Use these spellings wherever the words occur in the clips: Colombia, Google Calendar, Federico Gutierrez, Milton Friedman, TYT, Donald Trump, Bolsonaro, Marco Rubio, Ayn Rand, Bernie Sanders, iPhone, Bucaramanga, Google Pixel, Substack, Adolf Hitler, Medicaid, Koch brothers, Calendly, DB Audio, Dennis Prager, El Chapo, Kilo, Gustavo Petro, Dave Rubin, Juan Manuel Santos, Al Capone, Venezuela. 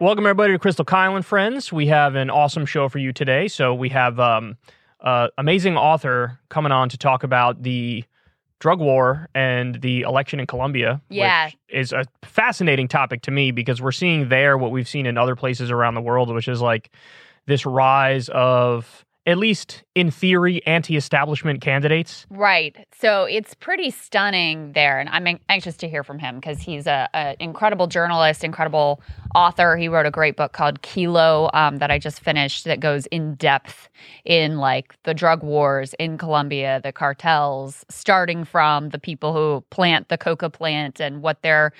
Welcome, everybody, to Crystal Kyle and Friends. We have an awesome show for you today. So we have amazing author coming on to talk about the drug war and the election in Colombia, which is a fascinating topic to me because we're seeing there what we've seen in other places around the world, which is like this rise of, at least in theory, anti-establishment candidates. Right. So it's pretty stunning there. And I'm anxious to hear from him because he's an incredible journalist, incredible author. He wrote a great book called Kilo that I just finished that goes in depth in like the drug wars in Colombia, the cartels, starting from the people who plant the coca plant and what their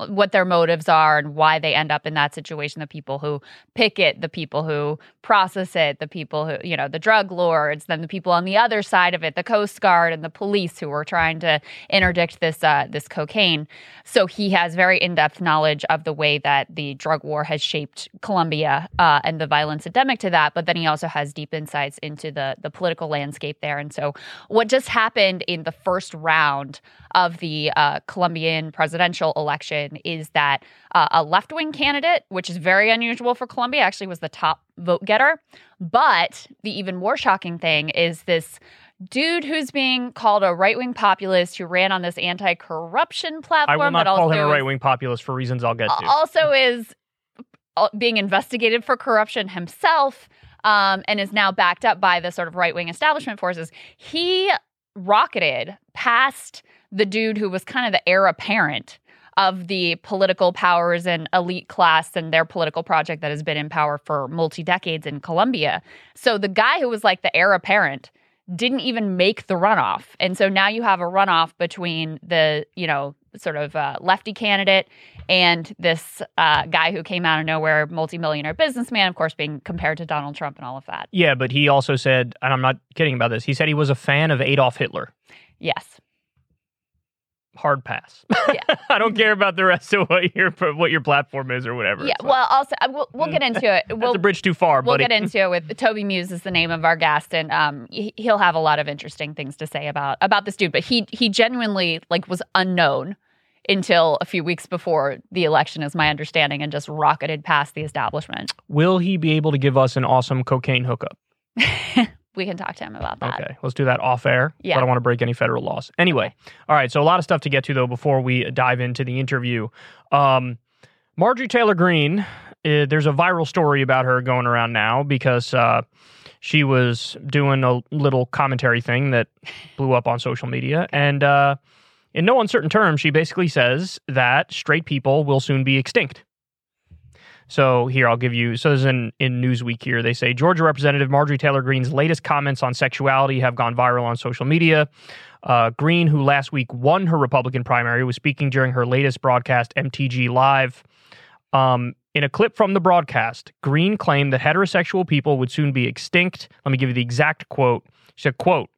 motives are and why they end up in that situation, the people who pick it, the people who process it, the people who, you know, the drug lords, then the people on the other side of it, the Coast Guard and the police who were trying to interdict this cocaine. So he has very in-depth knowledge of the way that the drug war has shaped Colombia and the violence endemic to that. But then he also has deep insights into the political landscape there. And so what just happened in the first round of the Colombian presidential election is that a left-wing candidate, which is very unusual for Colombia, actually was the top vote getter. But the even more shocking thing is this dude who's being called a right-wing populist who ran on this anti-corruption platform. I will not call him a right-wing populist for reasons I'll get to. Also is being investigated for corruption himself and is now backed up by the sort of right-wing establishment forces. He rocketed past the dude who was kind of the heir apparent of the political powers and elite class and their political project that has been in power for multi-decades in Colombia. So the guy who was like the heir apparent didn't even make the runoff. And so now you have a runoff between the, you know, sort of lefty candidate and this guy who came out of nowhere, multimillionaire businessman, of course, being compared to Donald Trump and all of that. Yeah, but he also said, and I'm not kidding about this, he said he was a fan of Adolf Hitler. Yes. Hard pass. Yeah. I don't care about the rest of what your platform is or whatever. Yeah, so. Well, also we'll get into it. That's a bridge too far, buddy. We'll get into it with Toby Muse is the name of our guest, and he'll have a lot of interesting things to say about this dude. But he genuinely like was unknown until a few weeks before the election, is my understanding, and just rocketed past the establishment. Will he be able to give us an awesome cocaine hookup? We can talk to him about that. Okay, let's do that off air. Yeah. I don't want to break any federal laws. Anyway, okay. All right, so a lot of stuff to get to, though, before we dive into the interview. Marjorie Taylor Greene, there's a viral story about her going around now because she was doing a little commentary thing that blew up on social media. And in no uncertain terms, she basically says that straight people will soon be extinct. So here, I'll give you, so this is in Newsweek here. They say, Georgia Representative Marjorie Taylor Greene's latest comments on sexuality have gone viral on social media. Greene, who last week won her Republican primary, was speaking during her latest broadcast, MTG Live. In a clip from the broadcast, Greene claimed that heterosexual people would soon be extinct. Let me give you the exact quote. She said, quote,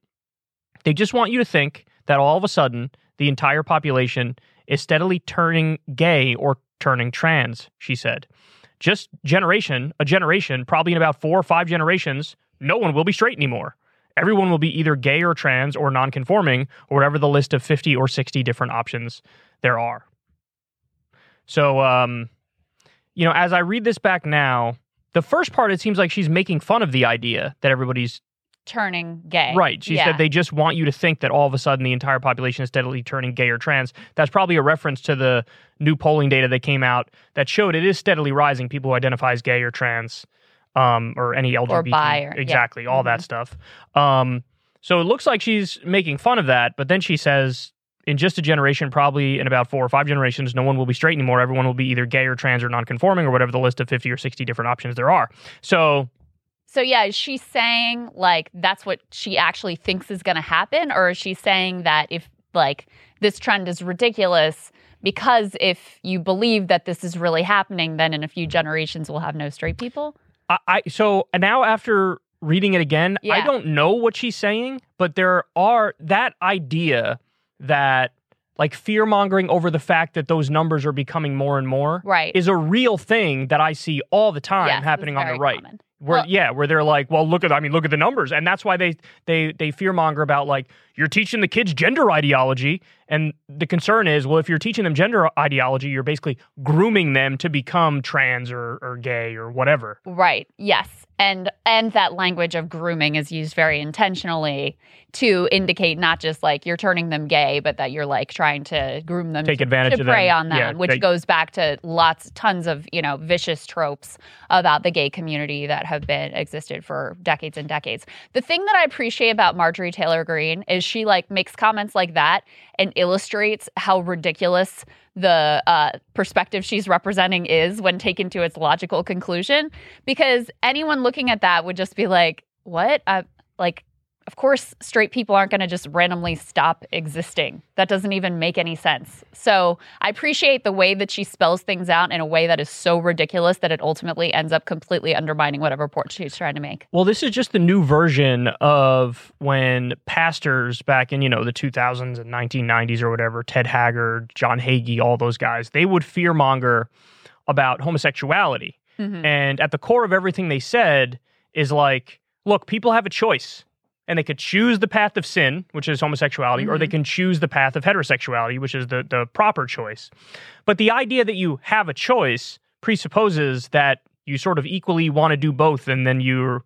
"They just want you to think that all of a sudden the entire population is steadily turning gay or turning trans," she said. "Just a generation, probably in about 4 or 5 generations, no one will be straight anymore. Everyone will be either gay or trans or nonconforming or whatever the list of 50 or 60 different options there are." So, you know, as I read this back now, the first part, it seems like she's making fun of the idea that everybody's turning gay. Right. She said they just want you to think that all of a sudden the entire population is steadily turning gay or trans. That's probably a reference to the new polling data that came out that showed it is steadily rising, people who identify as gay or trans or any LGBT. Or bi. Exactly. Yeah. All that stuff. So it looks like she's making fun of that, but then she says in just a generation, probably in about 4 or 5 generations, no one will be straight anymore. Everyone will be either gay or trans or nonconforming or whatever the list of 50 or 60 different options there are. So yeah, she's saying like that's what she actually thinks is going to happen, or is she saying that if like this trend is ridiculous because if you believe that this is really happening, then in a few generations we'll have no straight people? So now after reading it again, I don't know what she's saying, but there are that idea that like fear-mongering over the fact that those numbers are becoming more and more is a real thing that I see all the time happening on the right. Common. Where, yeah, where they're like, well, look at, I mean, look at the numbers. And that's why they fearmonger about, like, you're teaching the kids gender ideology. And the concern is, well, if you're teaching them gender ideology, you're basically grooming them to become trans or gay or whatever. Right. Yes. And that language of grooming is used very intentionally to indicate not just like you're turning them gay, but that you're like trying to groom them, take advantage of them, prey on them, yeah, which goes back to tons of, you know, vicious tropes about the gay community that have been existed for decades and decades. The thing that I appreciate about Marjorie Taylor Greene is she like makes comments like that and illustrates how ridiculous the perspective she's representing is when taken to its logical conclusion, because anyone looking at that would just be like, what? Like, of course, straight people aren't going to just randomly stop existing. That doesn't even make any sense. So I appreciate the way that she spells things out in a way that is so ridiculous that it ultimately ends up completely undermining whatever point she's trying to make. Well, this is just the new version of when pastors back in, you know, the 2000s and 1990s or whatever, Ted Haggard, John Hagee, all those guys, they would fearmonger about homosexuality. Mm-hmm. And at the core of everything they said is like, look, people have a choice. And they could choose the path of sin, which is homosexuality, mm-hmm. or they can choose the path of heterosexuality, which is the proper choice. But the idea that you have a choice presupposes that you sort of equally want to do both, and then you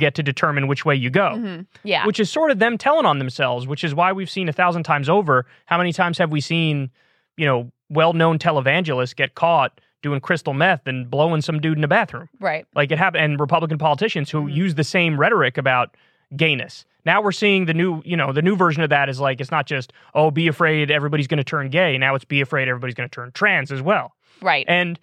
get to determine which way you go. Mm-hmm. Yeah. Which is sort of them telling on themselves, which is why we've seen 1,000 times over, how many times have we seen, you know, well-known televangelists get caught doing crystal meth and blowing some dude in the bathroom. Right. Like it happened, and Republican politicians who mm-hmm. use the same rhetoric about gayness. Now we're seeing the new, you know, the new version of that is like, it's not just, oh, be afraid everybody's going to turn gay. Now it's be afraid everybody's going to turn trans as well. Right. And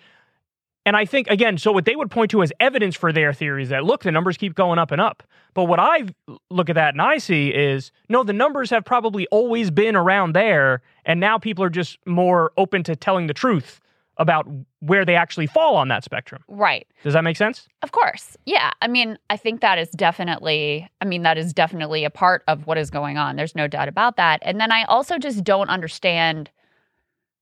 I think, again, so what they would point to as evidence for their theory is that, look, the numbers keep going up and up. But what I look at that and I see is, no, the numbers have probably always been around there. And now people are just more open to telling the truth about where they actually fall on that spectrum. Right. Does that make sense? Of course. Yeah. I mean, I think that is definitely, a part of what is going on. There's no doubt about that. And then I also just don't understand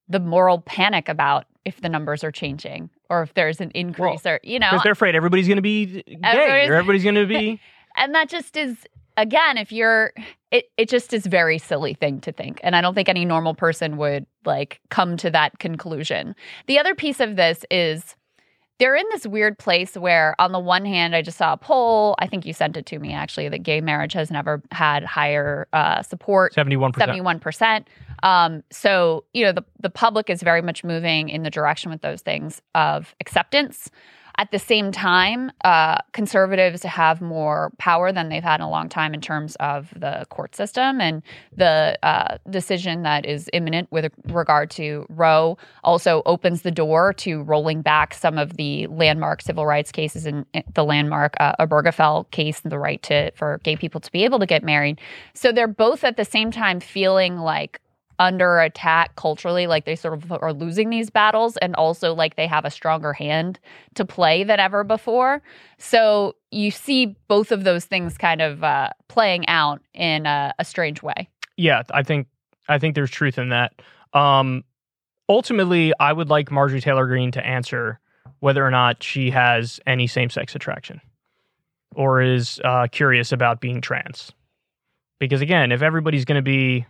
the moral panic about if the numbers are changing or if there's an increase or, you know. Because they're afraid everybody's going to be gay or everybody's going to be. And that just is, again, if you're, it just is very silly thing to think. And I don't think any normal person would like come to that conclusion. The other piece of this is they're in this weird place where on the one hand, I just saw a poll, I think you sent it to me actually, that gay marriage has never had higher support. 71%. So, you know, the public is very much moving in the direction with those things of acceptance. At the same time, conservatives have more power than they've had in a long time in terms of the court system and the decision that is imminent with regard to Roe also opens the door to rolling back some of the landmark civil rights cases and the landmark Obergefell case and the right for gay people to be able to get married. So they're both at the same time feeling like under attack culturally, like they sort of are losing these battles and also like they have a stronger hand to play than ever before. So you see both of those things kind of playing out in a strange way. Yeah, I think there's truth in that. Ultimately, I would like Marjorie Taylor Greene to answer whether or not she has any same-sex attraction or is curious about being trans. Because again, if everybody's going to be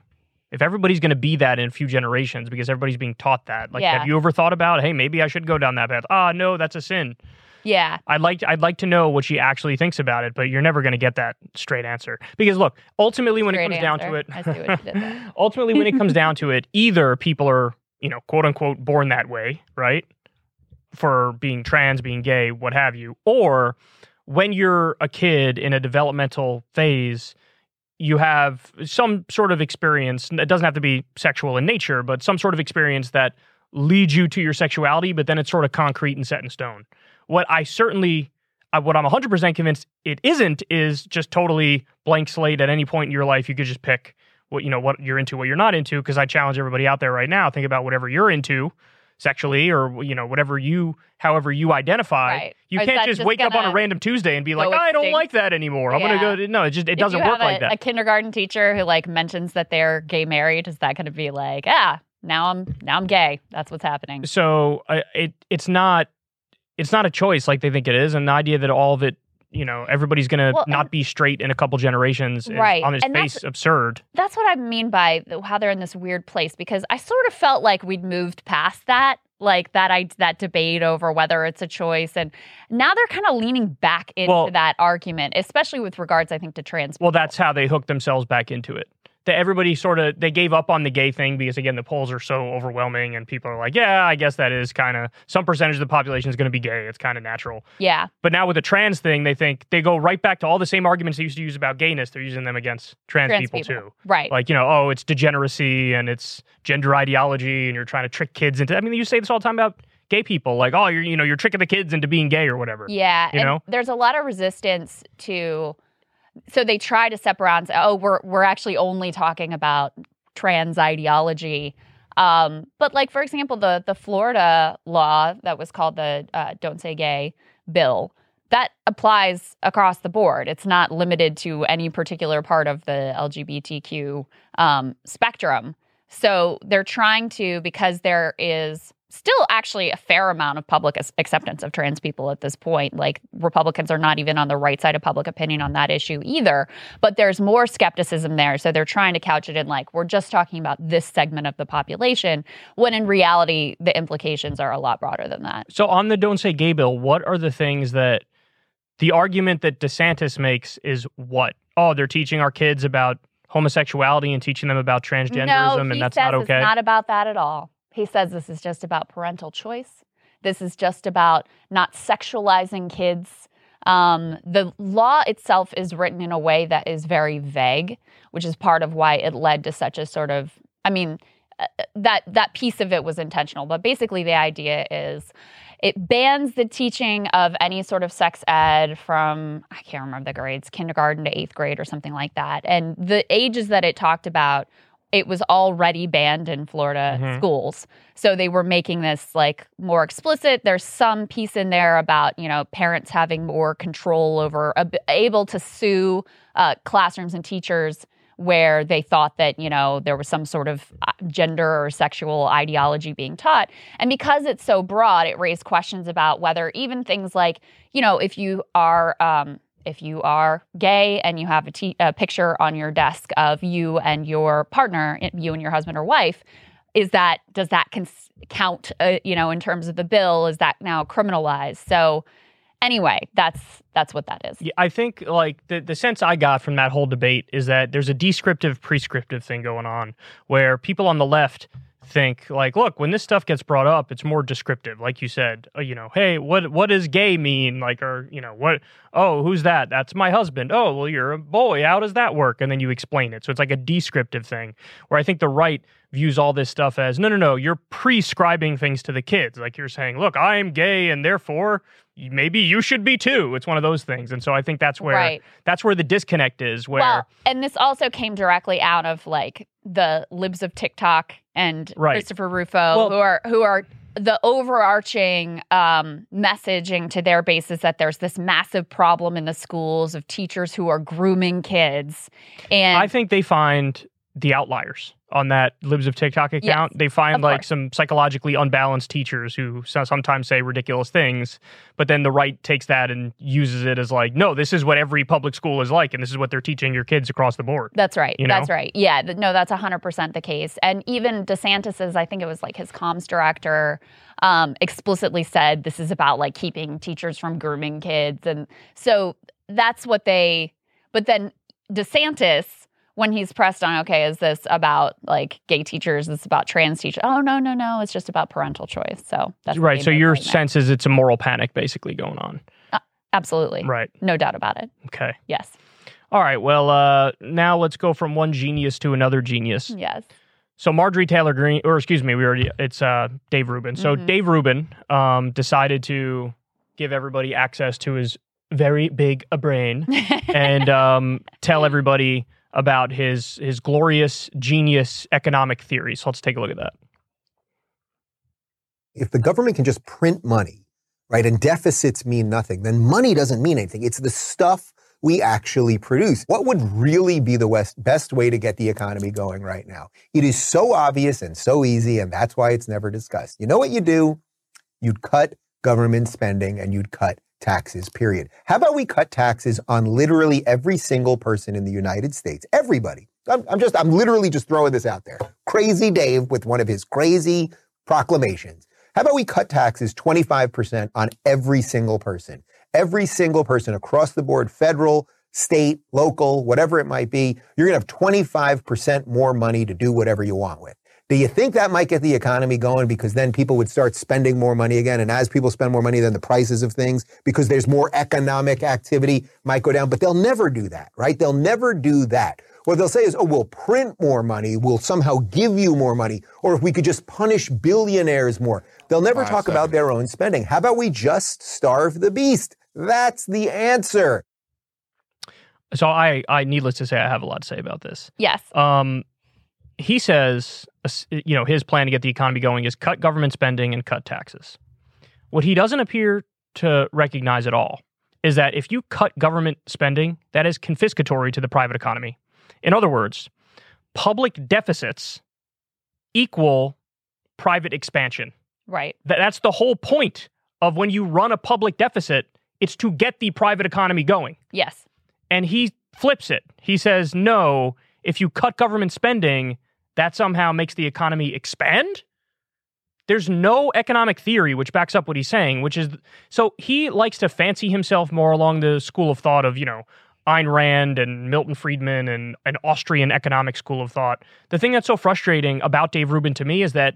that in a few generations because everybody's being taught that, like, yeah. Have you ever thought about, hey, maybe I should go down that path? Ah, no, that's a sin. Yeah. I'd like to know what she actually thinks about it, but you're never going to get that straight answer. Because look, ultimately when it comes down to it, I see what you did there. Ultimately when it comes down to it, either people are, you know, quote unquote, born that way, right? For being trans, being gay, what have you. Or when you're a kid in a developmental phase, you have some sort of experience, it doesn't have to be sexual in nature, but some sort of experience that leads you to your sexuality, but then it's sort of concrete and set in stone. What I'm 100% convinced it isn't is just totally blank slate at any point in your life. You could just pick what you're into, what you're not into, because I challenge everybody out there right now, think about whatever you're into sexually or, you know, however you identify, right. You can't just wake up on a random Tuesday and be like, I don't like that anymore. Yeah. I'm going to go to, no, it doesn't work like that. A kindergarten teacher who like mentions that they're gay married, is that going to be like, now I'm gay. That's what's happening. So it's not a choice like they think it is. And the idea that all of it you know, everybody's going to not be straight in a couple generations on his face. Absurd. That's what I mean by how they're in this weird place, because I sort of felt like we'd moved past that, like that debate over whether it's a choice. And now they're kind of leaning back into that argument, especially with regards, I think, to trans people. Well, that's how they hooked themselves back into it. That everybody sort of, they gave up on the gay thing because, again, the polls are so overwhelming and people are like, yeah, I guess that is kind of, some percentage of the population is going to be gay. It's kind of natural. Yeah. But now with the trans thing, they think, they go right back to all the same arguments they used to use about gayness. They're using them against trans people too. Right. Like, you know, oh, it's degeneracy and it's gender ideology and you're trying to trick kids into, I mean, you say this all the time about gay people, like, oh, you're tricking the kids into being gay or whatever. Yeah. You know? There's a lot of resistance to... So they try to step around and say, oh, we're actually only talking about trans ideology. But like, for example, the Florida law that was called the Don't Say Gay bill, that applies across the board. It's not limited to any particular part of the LGBTQ spectrum. So they're trying to, because there is still actually a fair amount of public acceptance of trans people at this point. Like, Republicans are not even on the right side of public opinion on that issue either. But there's more skepticism there. So they're trying to couch it in like, we're just talking about this segment of the population, when in reality, the implications are a lot broader than that. So on the Don't Say Gay bill, what are the things that the argument that DeSantis makes is what? Oh, they're teaching our kids about homosexuality and teaching them about transgenderism, and that's not okay? No, he says it's not about that at all. He says this is just about parental choice. This is just about not sexualizing kids. The law itself is written in a way that is very vague, which is part of why it led to such a sort of, I mean, that piece of it was intentional. But basically the idea is it bans the teaching of any sort of sex ed from, I can't remember the grades, kindergarten to 8th grade or something like that. And the ages that it talked about, it was already banned in Florida schools. So they were making this like more explicit. There's some piece in there about, you know, parents having more control over, able to sue classrooms and teachers where they thought that, you know, there was some sort of gender or sexual ideology being taught. And because it's so broad, it raised questions about whether even things like, you know, if you are gay and you have a picture on your desk of you and your partner, you and your husband or wife, does that count, you know, in terms of the bill? Is that now criminalized? So anyway, that's what that is. Yeah, I think like the sense I got from that whole debate is that there's a descriptive, prescriptive thing going on where people on the left think like, look, when this stuff gets brought up, it's more descriptive. Like you said, you know, hey, what does gay mean? Like, or, you know, what, oh, who's that? That's my husband. Oh, well, you're a boy. How does that work? And then you explain it. So it's like a descriptive thing where I think the right views all this stuff as, no, you're prescribing things to the kids. Like you're saying, look, I'm gay and therefore maybe you should be too. It's one of those things. And so I think that's where the disconnect is. Where and this also came directly out of like the Libs of TikTok and Christopher Rufo, who are the overarching messaging to their base is that there's this massive problem in the schools of teachers who are grooming kids. And I think they find the outliers on that Libs of TikTok account. Yes, they find like some psychologically unbalanced teachers who sometimes say ridiculous things, but then the right takes that and uses it as like, no, this is what every public school is like, and this is what they're teaching your kids across the board. That's right. You know? That's right. Yeah. No, that's 100% the case. And even DeSantis's, I think it was like his comms director, explicitly said this is about like keeping teachers from grooming kids. And so that's what but then DeSantis, when he's pressed on, okay, is this about like gay teachers? Is this about trans teachers? Oh, no. It's just about parental choice. So that's right. So your sense is it's a moral panic basically going on. Absolutely. Right. No doubt about it. Okay. Yes. All right. Well, now let's go from one genius to another genius. Yes. So Marjorie Taylor Greene, or excuse me, it's Dave Rubin. So Dave Rubin decided to give everybody access to his very big brain and tell everybody about his glorious genius economic theory. So let's take a look at that. If the government can just print money, right, and deficits mean nothing, then money doesn't mean anything. It's the stuff we actually produce. What would really be the best way to get the economy going right now? It is so obvious and so easy, and that's why it's never discussed. You know what you do? You'd cut government spending and you'd cut taxes, period. How about we cut taxes on literally every single person in the United States? Everybody. I'm literally just throwing this out there. Crazy Dave with one of his crazy proclamations. How about we cut taxes 25% on every single person? Every single person across the board, federal, state, local, whatever it might be, you're going to have 25% more money to do whatever you want with. Do you think that might get the economy going? Because then people would start spending more money again. And as people spend more money, then the prices of things, because there's more economic activity, might go down. But they'll never do that, right? They'll never do that. What they'll say is, oh, we'll print more money. We'll somehow give you more money. Or if we could just punish billionaires more. They'll never talk about their own spending. How about we just starve the beast? That's the answer. So I needless to say, I have a lot to say about this. Yes. He says, you know, his plan to get the economy going is cut government spending and cut taxes. What he doesn't appear to recognize at all is that if you cut government spending, that is confiscatory to the private economy. In other words, public deficits equal private expansion. Right. That's the whole point of when you run a public deficit. It's to get the private economy going. Yes. And he flips it. He says, no, if you cut government spending, that somehow makes the economy expand? There's no economic theory which backs up what he's saying, which is... So he likes to fancy himself more along the school of thought of, you know, Ayn Rand and Milton Friedman and an Austrian economic school of thought. The thing that's so frustrating about Dave Rubin to me is that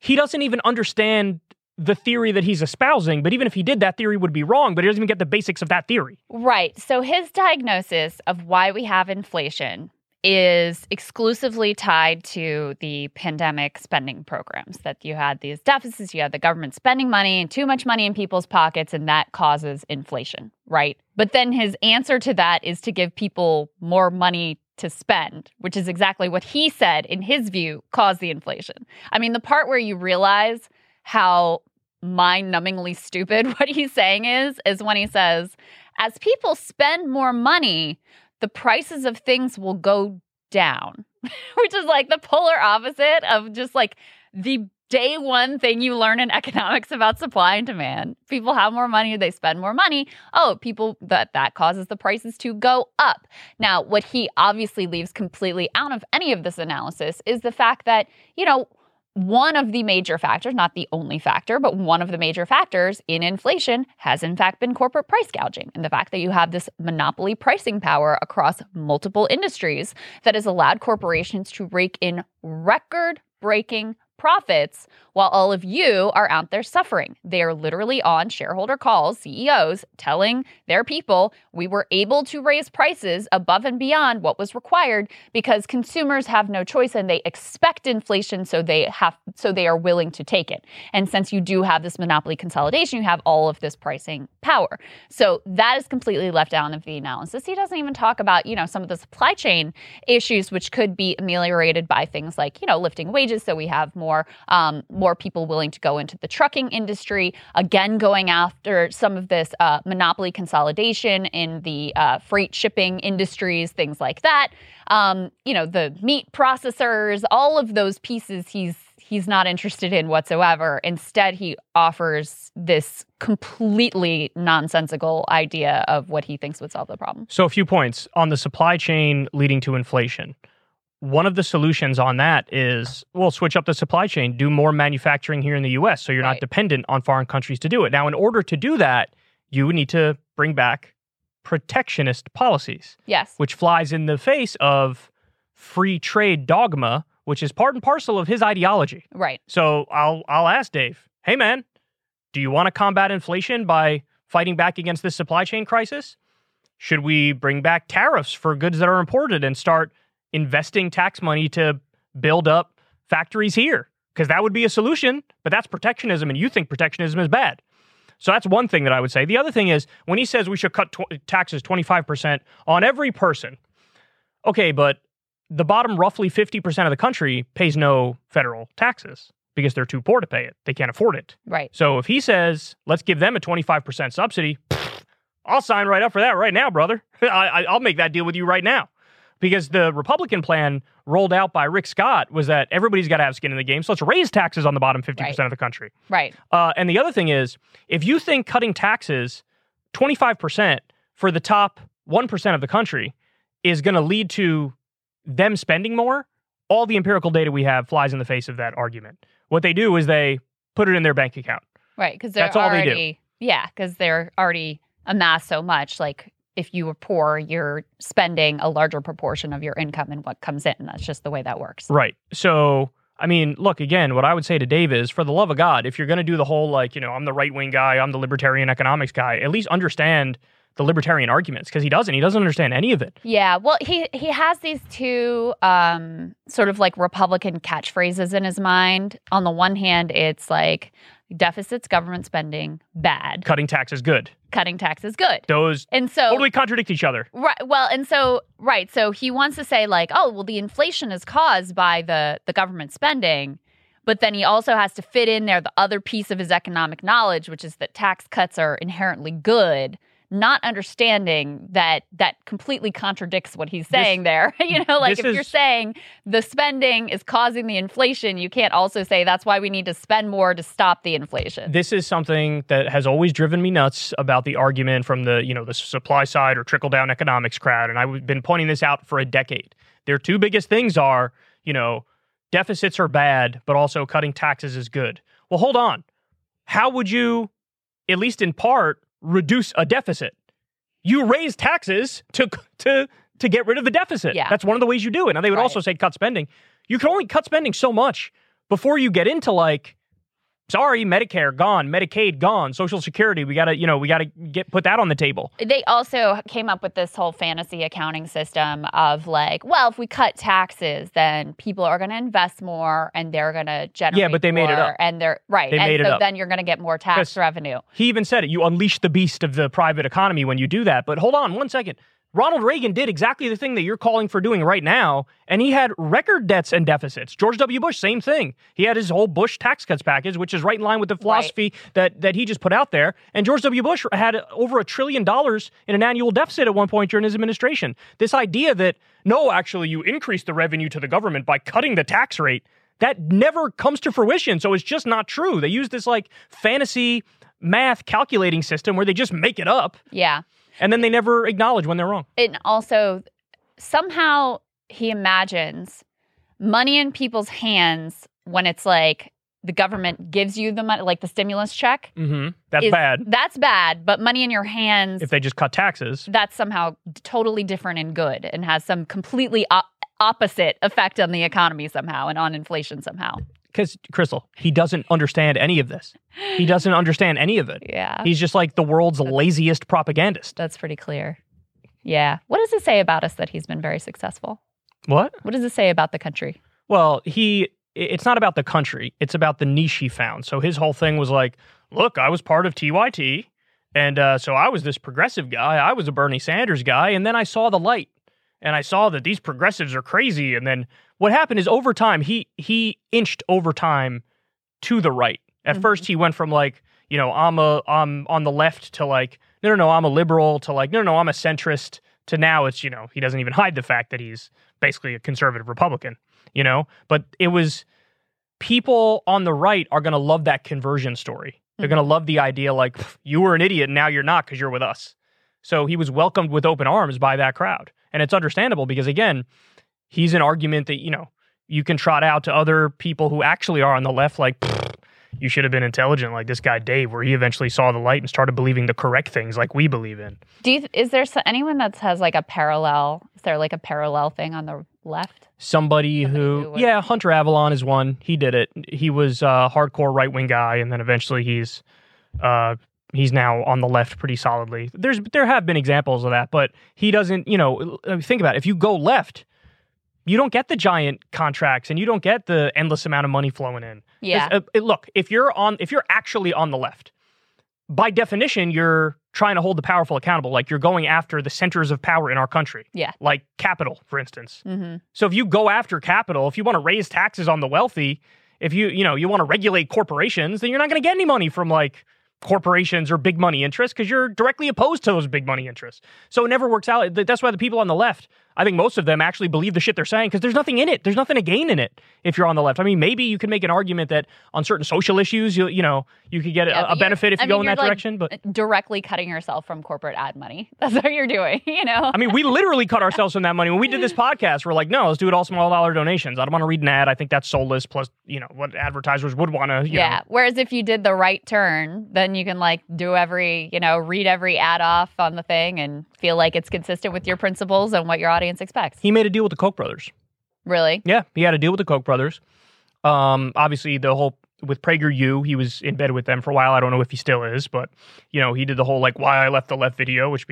he doesn't even understand the theory that he's espousing, but even if he did, that theory would be wrong, but he doesn't even get the basics of that theory. Right. So his diagnosis of why we have inflation is exclusively tied to the pandemic spending programs, that you had these deficits, you had the government spending money and too much money in people's pockets, and that causes inflation, right? But then his answer to that is to give people more money to spend, which is exactly what he said, in his view, caused the inflation. I mean, the part where you realize how mind-numbingly stupid what he's saying is when he says, as people spend more money, the prices of things will go down, which is like the polar opposite of just like the day one thing you learn in economics about supply and demand. People have more money, they spend more money. Oh, people, that causes the prices to go up. Now, what he obviously leaves completely out of any of this analysis is the fact that, you know, one of the major factors, not the only factor, but one of the major factors in inflation has in fact been corporate price gouging. And the fact that you have this monopoly pricing power across multiple industries that has allowed corporations to rake in record-breaking profits while all of you are out there suffering. They are literally on shareholder calls, CEOs telling their people, we were able to raise prices above and beyond what was required because consumers have no choice and they expect inflation, so they are willing to take it. And since you do have this monopoly consolidation, you have all of this pricing power. So that is completely left out of the analysis. He doesn't even talk about, you know, some of the supply chain issues which could be ameliorated by things like, you know, lifting wages so we have more people willing to go into the trucking industry, again, going after some of this monopoly consolidation in the freight shipping industries, things like that. You know, the meat processors, all of those pieces he's not interested in whatsoever. Instead, he offers this completely nonsensical idea of what he thinks would solve the problem. So a few points on the supply chain leading to inflation. One of the solutions on that is, well, switch up the supply chain, do more manufacturing here in the U.S. so you're not dependent on foreign countries to do it. Now, in order to do that, you need to bring back protectionist policies. Yes. Which flies in the face of free trade dogma, which is part and parcel of his ideology. Right. So I'll ask Dave, hey, man, do you want to combat inflation by fighting back against this supply chain crisis? Should we bring back tariffs for goods that are imported and start investing tax money to build up factories here? Because that would be a solution, but that's protectionism, and you think protectionism is bad. So that's one thing that I would say. The other thing is, when he says we should cut taxes 25% on every person, okay, but the bottom roughly 50% of the country pays no federal taxes because they're too poor to pay it. They can't afford it. Right. So if he says, let's give them a 25% subsidy, I'll sign right up for that right now, brother. I'll make that deal with you right now. because the Republican plan rolled out by Rick Scott was that everybody's got to have skin in the game. So let's raise taxes on the bottom 50% right. of the country. Right. And the other thing is, if you think cutting taxes 25% for the top 1% of the country is going to lead to them spending more, all the empirical data we have flies in the face of that argument. What they do is they put it in their bank account. Right, because they're already, yeah, because they're already amassed so much. Like, if you were poor, you're spending a larger proportion of your income and what comes in. That's just the way that works. Right. So, I mean, look, again, what I would say to Dave is, for the love of God, if you're going to do the whole, like, you know, I'm the right-wing guy, I'm the libertarian economics guy, at least understand the libertarian arguments, because he doesn't understand any of it. Yeah, well, he has these two sort of like Republican catchphrases in his mind. On the one hand, it's like, deficits, government spending, bad. Cutting taxes, good. Cutting taxes, good. Those and so, totally contradict each other. Right. Well, and so, right. So he wants to say like, oh, well, the inflation is caused by the government spending. But then he also has to fit in there the other piece of his economic knowledge, which is that tax cuts are inherently good, not understanding that that completely contradicts what he's saying there. You know, like if you're saying the spending is causing the inflation, you can't also say that's why we need to spend more to stop the inflation. This is something that has always driven me nuts about the argument from the, you know, the supply side or trickle down economics crowd. And I've been pointing this out for a decade. Their two biggest things are, you know, deficits are bad, but also cutting taxes is good. Well, hold on. How would you, at least in part, reduce a deficit? You raise taxes to get rid of the deficit. Yeah. That's one of the ways you do it. Now, they would right. also say cut spending. You can only cut spending so much before you get into like, sorry, Medicare gone, Medicaid gone, Social Security. We gotta put that on the table. They also came up with this whole fantasy accounting system of like, well, if we cut taxes, then people are going to invest more and they're going to generate more. Yeah, but they made it up. And they're right. They and made so it up. Then you're going to get more tax revenue. He even said it. You unleash the beast of the private economy when you do that. But hold on one second. Ronald Reagan did exactly the thing that you're calling for doing right now, and he had record debts and deficits. George W. Bush, same thing. He had his whole Bush tax cuts package, which is right in line with the philosophy right. that he just put out there. And George W. Bush had over $1 trillion in an annual deficit at one point during his administration. This idea that, no, actually, you increase the revenue to the government by cutting the tax rate, that never comes to fruition. So it's just not true. They use this, like, fantasy math calculating system where they just make it up. Yeah. And then they never acknowledge when they're wrong. And also, somehow he imagines money in people's hands when it's like the government gives you the money, like the stimulus check. Mm-hmm. That's bad. That's bad, but money in your hands. If they just cut taxes. That's somehow totally different and good and has some completely opposite effect on the economy somehow and on inflation somehow. Because, Crystal, he doesn't understand any of this. He doesn't understand any of it. Yeah. He's just like the world's laziest propagandist. That's pretty clear. Yeah. What does it say about us that he's been very successful? What? What does it say about the country? Well, it's not about the country. It's about the niche he found. So his whole thing was like, look, I was part of TYT, and so I was this progressive guy. I was a Bernie Sanders guy, and then I saw the light. And I saw that these progressives are crazy. And then what happened is over time, he inched over time to the right. At mm-hmm. first, he went from like, you know, I'm on the left to like, no, I'm a liberal to like, no, I'm a centrist to now it's, you know, he doesn't even hide the fact that he's basically a conservative Republican, you know. But it was people on the right are going to love that conversion story. They're mm-hmm. going to love the idea like you were an idiot. And now you're not because you're with us. So he was welcomed with open arms by that crowd. And it's understandable because, again, he's an argument that, you know, you can trot out to other people who actually are on the left, like, you should have been intelligent like this guy Dave, where he eventually saw the light and started believing the correct things like we believe in. Is there anyone that has like a parallel? Is there like a parallel thing on the left? Somebody who yeah, Hunter Avalon is one. He did it. He was a hardcore right-wing guy, and then eventually he's now on the left pretty solidly. There have been examples of that, but he doesn't, you know, think about it. If you go left, you don't get the giant contracts and you don't get the endless amount of money flowing in. Yeah. Look, if you're actually on the left, by definition, you're trying to hold the powerful accountable. Like you're going after the centers of power in our country. Yeah. Like capital, for instance. Mm-hmm. So if you go after capital, if you want to raise taxes on the wealthy, if you want to regulate corporations, then you're not going to get any money from like corporations or big money interests because you're directly opposed to those big money interests. So it never works out. That's why the people on the left I think most of them actually believe the shit they're saying because there's nothing in it. There's nothing to gain in it if you're on the left. I mean, maybe you can make an argument that on certain social issues, you could get a benefit if you go in that direction. But directly cutting yourself from corporate ad money. That's what you're doing, you know? I mean, we literally cut ourselves from that money. When we did this podcast, we're like, no, let's do it all small dollar donations. I don't want to read an ad. I think that's soulless, plus, what advertisers would want to, know. Whereas if you did the right turn, then you can do every, read every ad off on the thing and feel like it's consistent with your principles and what your audience expects. He made a deal with the Koch brothers. Really? Yeah, he had a deal with the Koch brothers. Obviously, the whole with PragerU, he was in bed with them for a while. I don't know if he still is, but he did the whole why I left the left video, which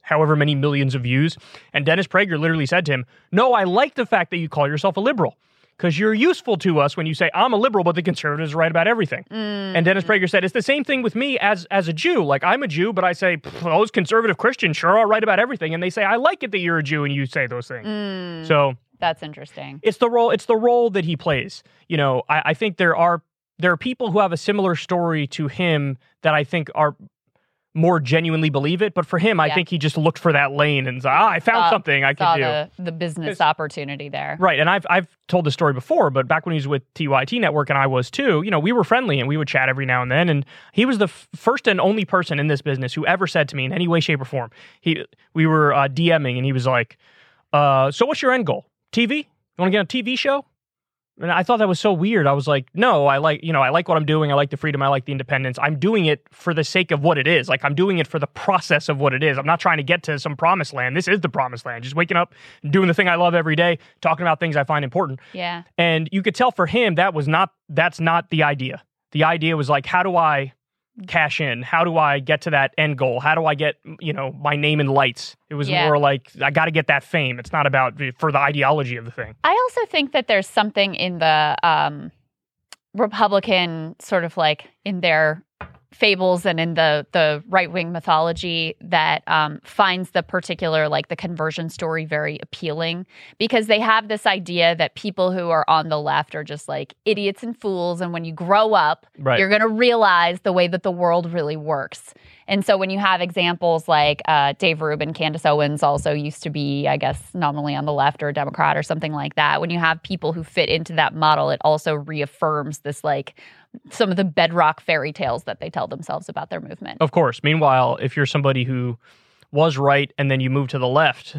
however many millions of views. And Dennis Prager literally said to him, "No, I like the fact that you call yourself a liberal because you're useful to us when you say I'm a liberal, but the conservatives are right about everything." Mm. And Dennis Prager said, "It's the same thing with me as a Jew. I'm a Jew, but I say those conservative Christians sure are right about everything, and they say I like it that you're a Jew and you say those things." Mm. So. That's interesting. It's the role that he plays. I think there are people who have a similar story to him that I think are more genuinely believe it. But for him, I think he just looked for that lane and I found something I could do. The business opportunity there. Right. And I've told this story before, but back when he was with TYT Network and I was too, we were friendly and we would chat every now and then. And he was the first and only person in this business who ever said to me in any way, shape or form, we were DMing and he was like, so what's your end goal? TV? You want to get on a TV show? And I thought that was so weird. I was like, no, I like what I'm doing. I like the freedom. I like the independence. I'm doing it for the sake of what it is. I'm doing it for the process of what it is. I'm not trying to get to some promised land. This is the promised land. Just waking up, doing the thing I love every day, talking about things I find important. Yeah. And you could tell for him, that's not the idea. The idea was how do I cash in? How do I get to that end goal? How do I get, my name in lights? It was more I got to get that fame. It's not about for the ideology of the thing. I also think that there's something in the Republican sort of in their fables and in the right-wing mythology that finds the particular, the conversion story very appealing because they have this idea that people who are on the left are just idiots and fools. And when you grow up, you're going to realize the way that the world really works. And so when you have examples Dave Rubin, Candace Owens also used to be, I guess, nominally on the left or a Democrat or something like that. When you have people who fit into that model, it also reaffirms this some of the bedrock fairy tales that they tell themselves about their movement. Of course. Meanwhile, if you're somebody who was right and then you move to the left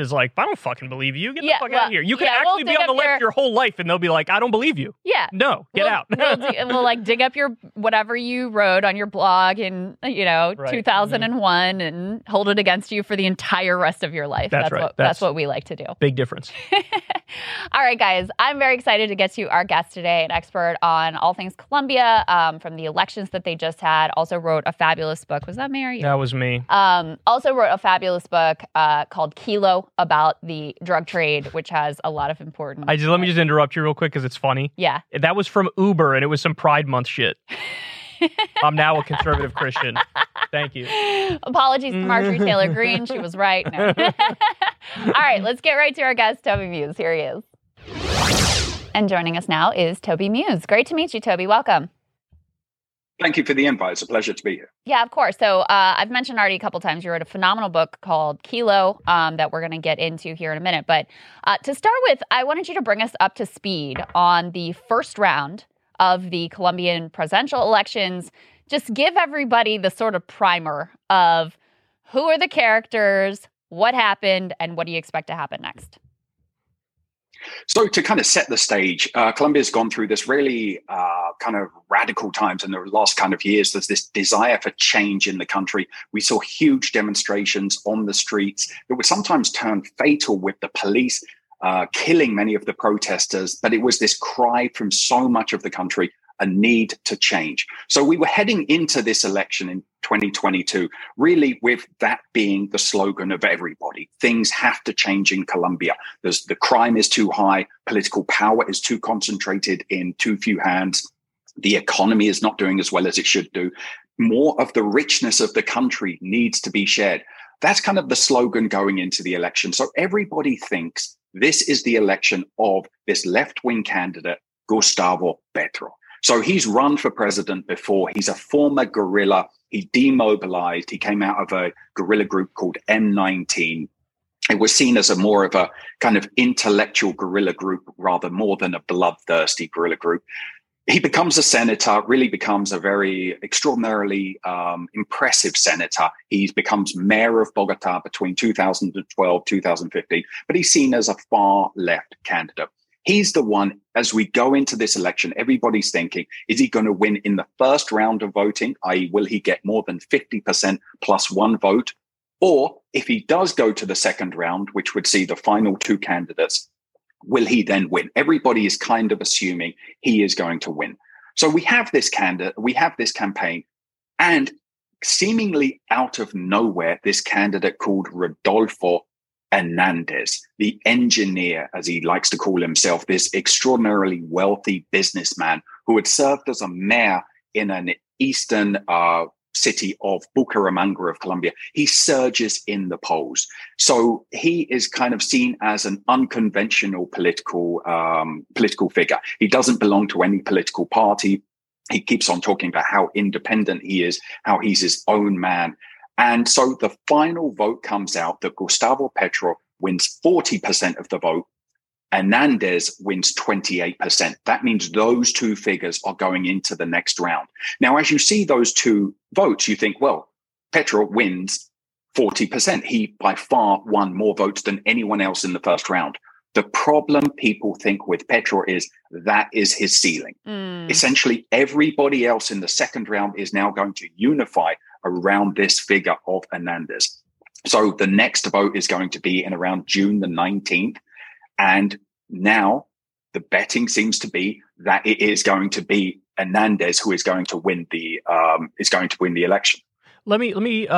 is I don't fucking believe you. Get the fuck out of here. You can actually be on the left your whole life and they'll be I don't believe you. Yeah. No, get out. We'll dig up your whatever you wrote on your blog in, 2001 and hold it against you for the entire rest of your life. That's right. That's what we like to do. Big difference. All right, guys. I'm very excited to get to our guest today, an expert on all things Colombia from the elections that they just had. Also wrote a fabulous book. Was that me or you? That was me. Also wrote a fabulous book called Kilo about the drug trade, which has a lot of important... let me just interrupt you real quick because it's funny. Yeah. That was from Uber and it was some Pride Month shit. I'm now a conservative Christian. Thank you. Apologies to Marjorie Taylor Greene. She was right. No. All right, let's get right to our guest, Toby Muse. Here he is. And joining us now is Toby Muse. Great to meet you, Toby. Welcome. Thank you for the invite. It's a pleasure to be here. Yeah, of course. So I've mentioned already a couple times you wrote a phenomenal book called Kilo that we're going to get into here in a minute. But to start with, I wanted you to bring us up to speed on the first round of the Colombian presidential elections. Just give everybody the sort of primer of who are the characters, what happened, and what do you expect to happen next? So to kind of set the stage, Colombia's gone through this really kind of radical times in the last kind of years. There's this desire for change in the country. We saw huge demonstrations on the streets that would sometimes turn fatal with the police killing many of the protesters. But it was this cry from so much of the country, a need to change. So we were heading into this election in 2022, really with that being the slogan of everybody. Things have to change in Colombia. The crime is too high. Political power is too concentrated in too few hands. The economy is not doing as well as it should do. More of the richness of the country needs to be shared. That's kind of the slogan going into the election. So everybody thinks this is the election of this left-wing candidate, Gustavo Petro. So he's run for president before. He's a former guerrilla. He demobilized. He came out of a guerrilla group called M19. It was seen as a more of a kind of intellectual guerrilla group rather more than a bloodthirsty guerrilla group. He becomes a senator, really becomes a very extraordinarily impressive senator. He becomes mayor of Bogota between 2012, 2015, but he's seen as a far left candidate. He's the one, as we go into this election, everybody's thinking, is he going to win in the first round of voting, i.e. will he get more than 50% plus one vote? Or if he does go to the second round, which would see the final two candidates, will he then win? Everybody is kind of assuming he is going to win. So we have this candidate, we have this campaign, and seemingly out of nowhere, this candidate called Rodolfo Hernández, the engineer, as he likes to call himself, this extraordinarily wealthy businessman who had served as a mayor in an eastern city of Bucaramanga of Colombia. He surges in the polls. So he is kind of seen as an unconventional political figure. He doesn't belong to any political party. He keeps on talking about how independent he is, how he's his own man. And so the final vote comes out that Gustavo Petro wins 40% of the vote. Hernández wins 28%. That means those two figures are going into the next round. Now, as you see those two votes, you think, well, Petro wins 40%. He by far won more votes than anyone else in the first round. The problem people think with Petro is that is his ceiling. Essentially, everybody else in the second round is now going to unify around this figure of Hernández. So the next vote is going to be in around June the 19th. And now the betting seems to be that it is going to be Hernández who is going to win the election. Let me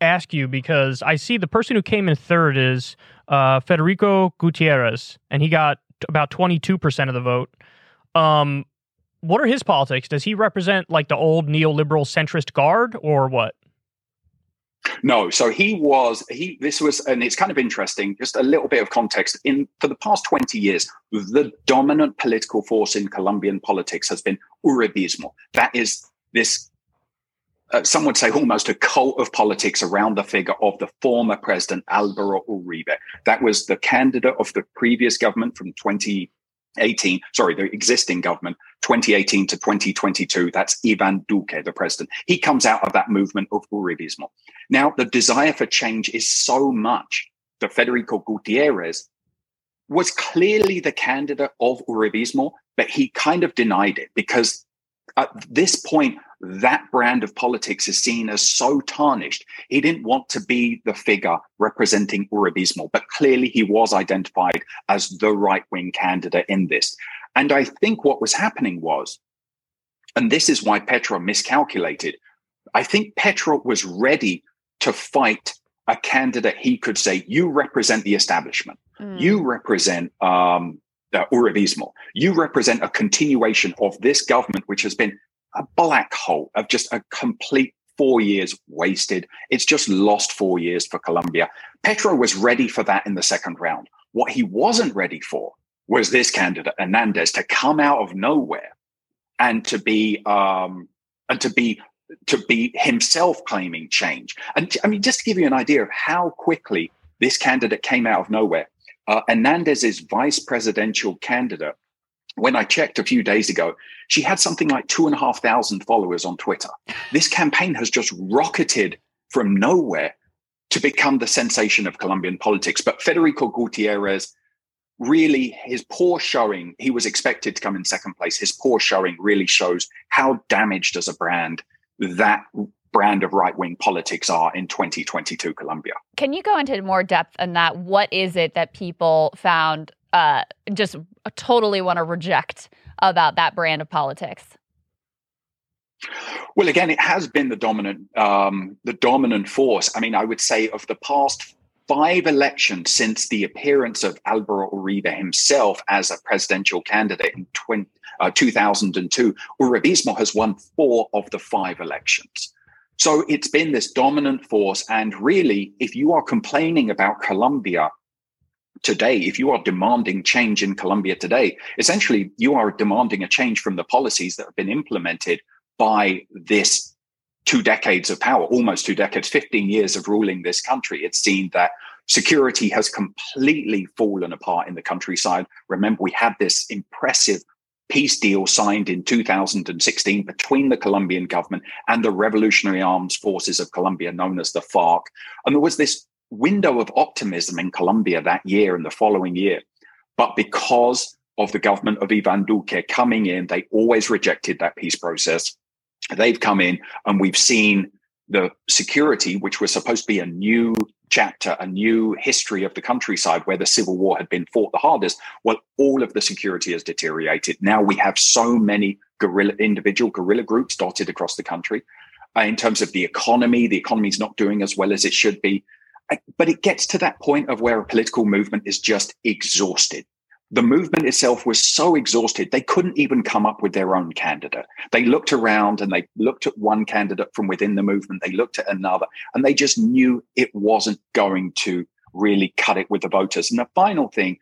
ask you, because I see the person who came in third is Federico Gutierrez, and he got about 22% of the vote. What are his politics? Does he represent like the old neoliberal centrist guard, or what? No, so and it's kind of interesting, just a little bit of context. For the past 20 years, the dominant political force in Colombian politics has been Uribismo. That is this, some would say almost a cult of politics around the figure of the former president, Álvaro Uribe. That was the candidate of the previous government from the existing government, 2018 to 2022, that's Iván Duque, the president. He comes out of that movement of Uribismo. Now, the desire for change is so much that Federico Gutierrez was clearly the candidate of Uribismo, but he kind of denied it because at this point, that brand of politics is seen as so tarnished. He didn't want to be the figure representing Uribismo, but clearly he was identified as the right-wing candidate in this. And I think what was happening was, and this is why Petro miscalculated, I think Petro was ready to fight a candidate he could say, you represent the establishment, you represent Uribismo, you represent a continuation of this government, which has been a black hole of just a complete 4 years wasted. It's just lost 4 years for Colombia. Petro was ready for that in the second round. What he wasn't ready for was this candidate, Hernández, to come out of nowhere and to be himself claiming change. And I mean, just to give you an idea of how quickly this candidate came out of nowhere, Hernández's vice presidential candidate, when I checked a few days ago, she had something like 2,500 followers on Twitter. This campaign has just rocketed from nowhere to become the sensation of Colombian politics. But Federico Gutierrez, really, his poor showing, he was expected to come in second place. His poor showing really shows how damaged as a brand that brand of right-wing politics are in 2022 Colombia. Can you go into more depth on that? What is it that people found just totally want to reject about that brand of politics? Well, again, it has been the dominant force. I mean, I would say of the past five elections since the appearance of Álvaro Uribe himself as a presidential candidate in 2002, Uribismo has won four of the five elections. So it's been this dominant force. And really, if you are complaining about Colombia today, if you are demanding change in Colombia today, essentially you are demanding a change from the policies that have been implemented by this 2 decades of power, almost 2 decades, 15 years of ruling this country. It's seen that Security has completely fallen apart in the countryside. Remember, we had this impressive peace deal signed in 2016 between the Colombian government and the Revolutionary Armed Forces of Colombia, known as the FARC. And there was this window of optimism in Colombia that year and the following year. But because of the government of Iván Duque coming in, they always rejected that peace process. They've come in and we've seen the security, which was supposed to be a new chapter, a new history of the countryside where the civil war had been fought the hardest. Well, all of the security has deteriorated. Now we have so many individual guerrilla groups dotted across the country. In terms of the economy is not doing as well as it should be. But it gets to that point of where a political movement is just exhausted. The movement itself was so exhausted, they couldn't even come up with their own candidate. They looked around and they looked at one candidate from within the movement. They looked at another and they just knew it wasn't going to really cut it with the voters. And the final thing,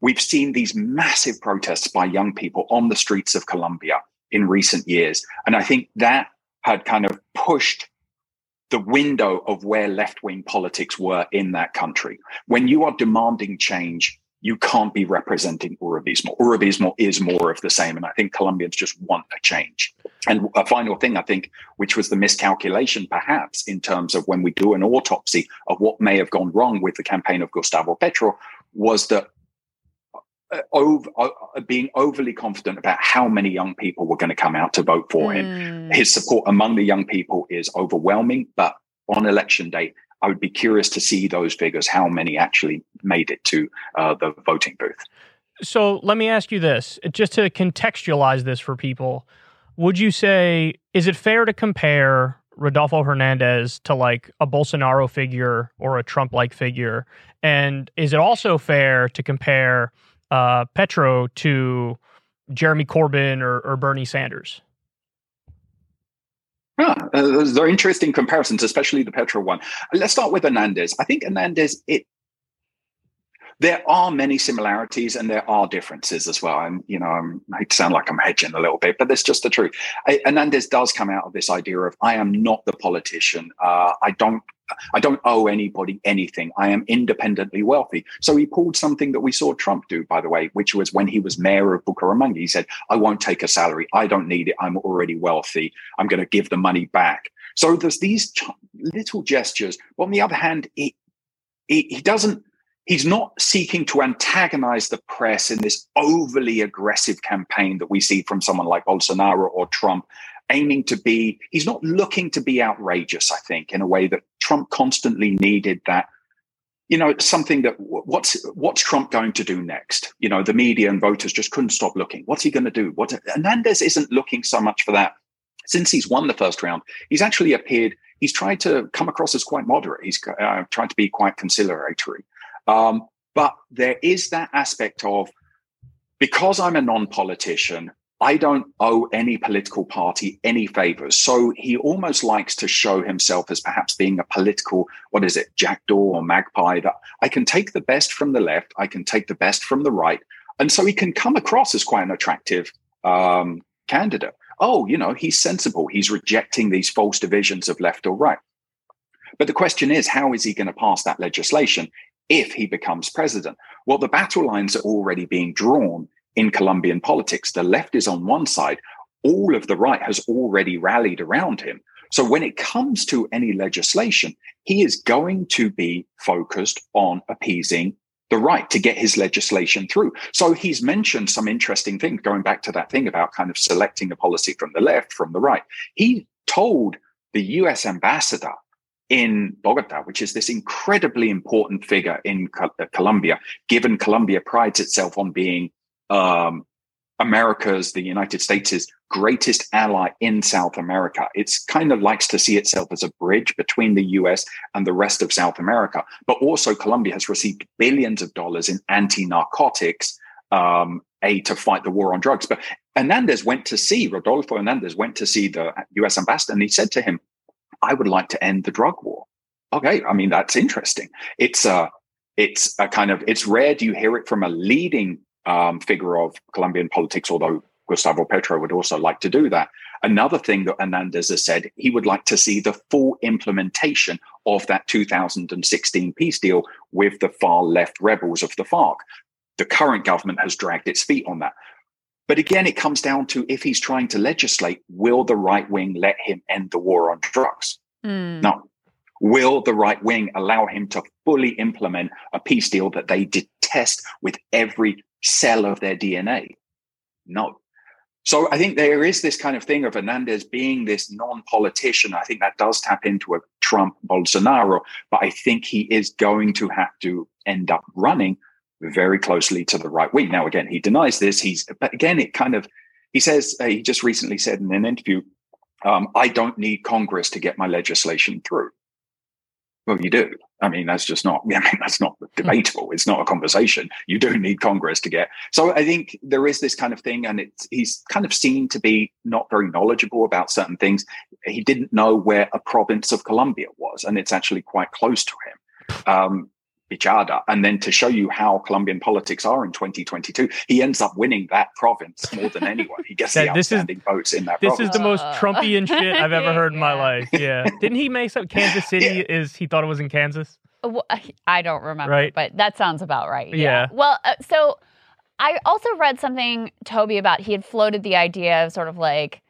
we've seen these massive protests by young people on the streets of Colombia in recent years. And I think that had kind of pushed the window of where left-wing politics were in that country. When you are demanding change, you can't be representing uribismo. Uribismo is more of the same. And I think Colombians just want a change. And a final thing, I think, which was the miscalculation, perhaps, in terms of when we do an autopsy of what may have gone wrong with the campaign of Gustavo Petro, was that being overly confident about how many young people were going to come out to vote for him. His support among the young people is overwhelming. But on election day, I would be curious to see those figures, how many actually made it to the voting booth. So let me ask you this, just to contextualize this for people. Would you say, is it fair to compare Rodolfo Hernandez to like a Bolsonaro figure or a Trump-like figure? And is it also fair to compare Petro to Jeremy Corbyn or Bernie Sanders? They're interesting comparisons, especially the Petro one. Let's start with Hernández. I think Hernández, there are many similarities and there are differences as well. And, you know, I hate to sound like I'm hedging a little bit, but that's just the truth. Hernández does come out of this idea of, I am not the politician. I don't owe anybody anything. I am independently wealthy. So he pulled something that we saw Trump do, by the way, which was when he was mayor of Bucaramanga. He said, I won't take a salary. I don't need it. I'm already wealthy. I'm going to give the money back. So there's these little gestures. But on the other hand, he's not seeking to antagonize the press in this overly aggressive campaign that we see from someone like Bolsonaro or Trump. He's not looking to be outrageous, I think, in a way that Trump constantly needed that, you know, something that what's Trump going to do next? You know, the media and voters just couldn't stop looking. What's he going to do? Hernández isn't looking so much for that. Since he's won the first round, he's actually appeared, he's tried to come across as quite moderate. He's tried to be quite conciliatory. But there is that aspect of, because I'm a non-politician, I don't owe any political party any favors. So he almost likes to show himself as perhaps being a political, jackdaw or magpie, that I can take the best from the left, I can take the best from the right. And so he can come across as quite an attractive candidate. Oh, you know, he's sensible. He's rejecting these false divisions of left or right. But the question is, how is he going to pass that legislation if he becomes president? Well, the battle lines are already being drawn in Colombian politics. The left is on one side. All of the right has already rallied around him. So when it comes to any legislation, he is going to be focused on appeasing the right to get his legislation through. So he's mentioned some interesting things, going back to that thing about kind of selecting a policy from the left, from the right. He told the US ambassador in Bogota, which is this incredibly important figure in Colombia, given Colombia prides itself on being the United States' greatest ally in South America. It's kind of likes to see itself as a bridge between the US and the rest of South America. But also Colombia has received billions of dollars in anti-narcotics aid to fight the war on drugs. But Rodolfo Hernández went to see the US ambassador and he said to him, I would like to end the drug war. Okay, I mean, that's interesting. It's rare do you hear it from a leading figure of Colombian politics, although Gustavo Petro would also like to do that. Another thing that Hernández has said, he would like to see the full implementation of that 2016 peace deal with the far-left rebels of the FARC. The current government has dragged its feet on that. But again, it comes down to if he's trying to legislate, will the right wing let him end the war on drugs? No. Will the right wing allow him to fully implement a peace deal that they detest with every cell of their DNA? No. So I think there is this kind of thing of Hernández being this non-politician. I think that does tap into a Trump-Bolsonaro, but I think he is going to have to end up running very closely to the right wing. Now, again, he denies this. He says, he just recently said in an interview, I don't need Congress to get my legislation through. Well, you do. I mean, that's not debatable. It's not a conversation. You do need Congress to get. So I think there is this kind of thing, and he's kind of seen to be not very knowledgeable about certain things. He didn't know where a province of Colombia was, and it's actually quite close to him. Bichada. And then to show you how Colombian politics are in 2022, he ends up winning that province more than anyone. He gets the outstanding votes in that province. This is the most Trumpian shit I've ever heard in my life. Yeah. Didn't he make up Kansas City is he thought it was in Kansas? Well, I don't remember, right? But that sounds about right. Yeah. Well, so I also read something, Toby, about he had floated the idea of sort of like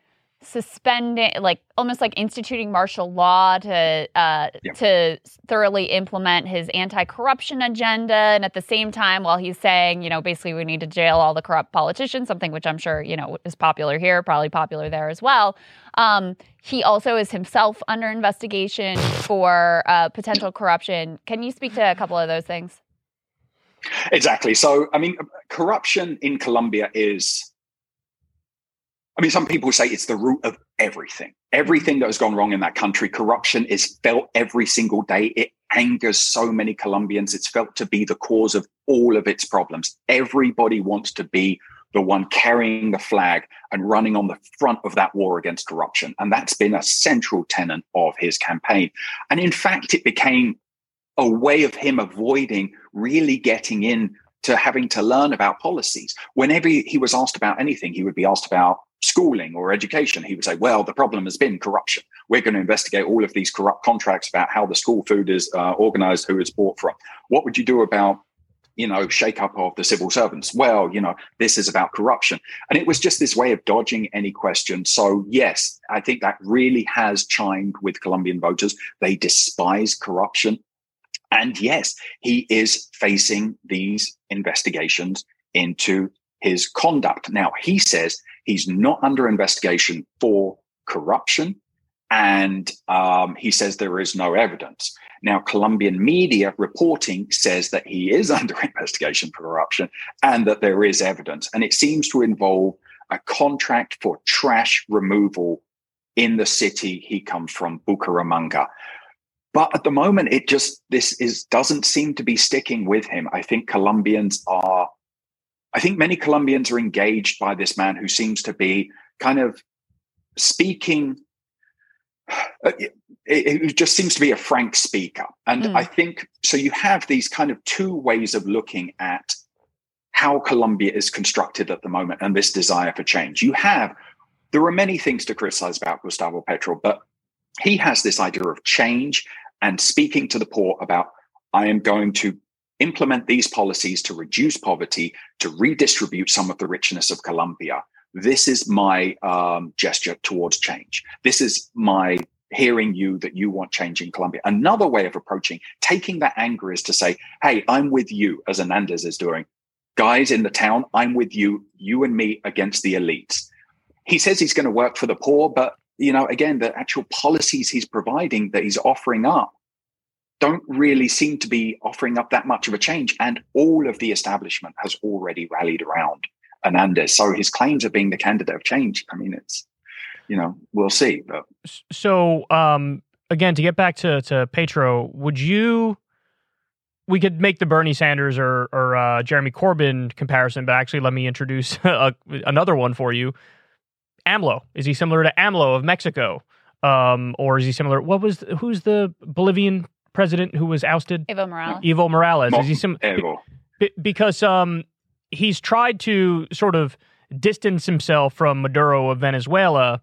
suspending, like almost like instituting martial law to thoroughly implement his anti-corruption agenda, and at the same time, while he's saying, you know, basically we need to jail all the corrupt politicians, something which I'm sure, you know, is popular here, probably popular there as well. He also is himself under investigation for potential corruption. Can you speak to a couple of those things? Exactly. So, I mean, corruption in Colombia is. I mean, some people say it's the root of everything. Everything that has gone wrong in that country, corruption is felt every single day. It angers so many Colombians. It's felt to be the cause of all of its problems. Everybody wants to be the one carrying the flag and running on the front of that war against corruption. And that's been a central tenet of his campaign. And in fact, it became a way of him avoiding really getting in to having to learn about policies. Whenever he was asked about anything, he would be asked about schooling or education, he would say, well, the problem has been corruption. We're going to investigate all of these corrupt contracts about how the school food is organized, who it's bought from. What would you do about, you know, shakeup of the civil servants? Well, you know, this is about corruption. And it was just this way of dodging any question. So, yes, I think that really has chimed with Colombian voters. They despise corruption. And yes, he is facing these investigations into his conduct. Now, he says he's not under investigation for corruption, and he says there is no evidence. Now, Colombian media reporting says that he is under investigation for corruption and that there is evidence. And it seems to involve a contract for trash removal in the city he comes from, Bucaramanga. But at the moment, doesn't seem to be sticking with him. I think many Colombians are engaged by this man who seems to be kind of speaking. It just seems to be a frank speaker. And I think so you have these kind of two ways of looking at how Colombia is constructed at the moment and this desire for change. There are many things to criticize about Gustavo Petro, but he has this idea of change and speaking to the poor about, I am going to implement these policies to reduce poverty, to redistribute some of the richness of Colombia. This is my gesture towards change. This is my hearing you that you want change in Colombia. Another way of approaching taking that anger is to say, hey, I'm with you, as Hernández is doing. Guys in the town, I'm with you, you and me against the elites. He says he's going to work for the poor, but, you know, again, the actual policies he's providing that he's offering up don't really seem to be offering up that much of a change. And all of the establishment has already rallied around Hernández. So his claims of being the candidate of change, I mean, it's, you know, we'll see. But. So, again, to get back to Petro, we could make the Bernie Sanders or Jeremy Corbyn comparison, but actually let me introduce another one for you. AMLO. Is he similar to AMLO of Mexico? Or is he similar? Who's the Bolivian president who was ousted? Evo Morales. Because he's tried to sort of distance himself from Maduro of Venezuela.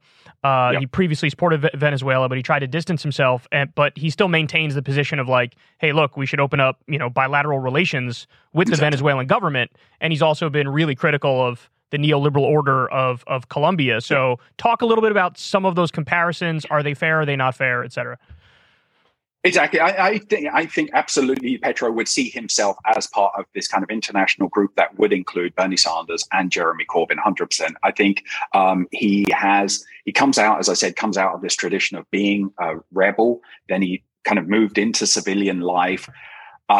He previously supported Venezuela, but he tried to distance himself. But he still maintains the position of like, hey, look, we should open up, you know, bilateral relations with the Venezuelan government. And he's also been really critical of the neoliberal order of Colombia. So talk a little bit about some of those comparisons. Are they fair? Are they not fair? Et cetera. Exactly. I think absolutely Petro would see himself as part of this kind of international group that would include Bernie Sanders and Jeremy Corbyn, 100%. I think he comes out, as I said, comes out of this tradition of being a rebel. Then he kind of moved into civilian life.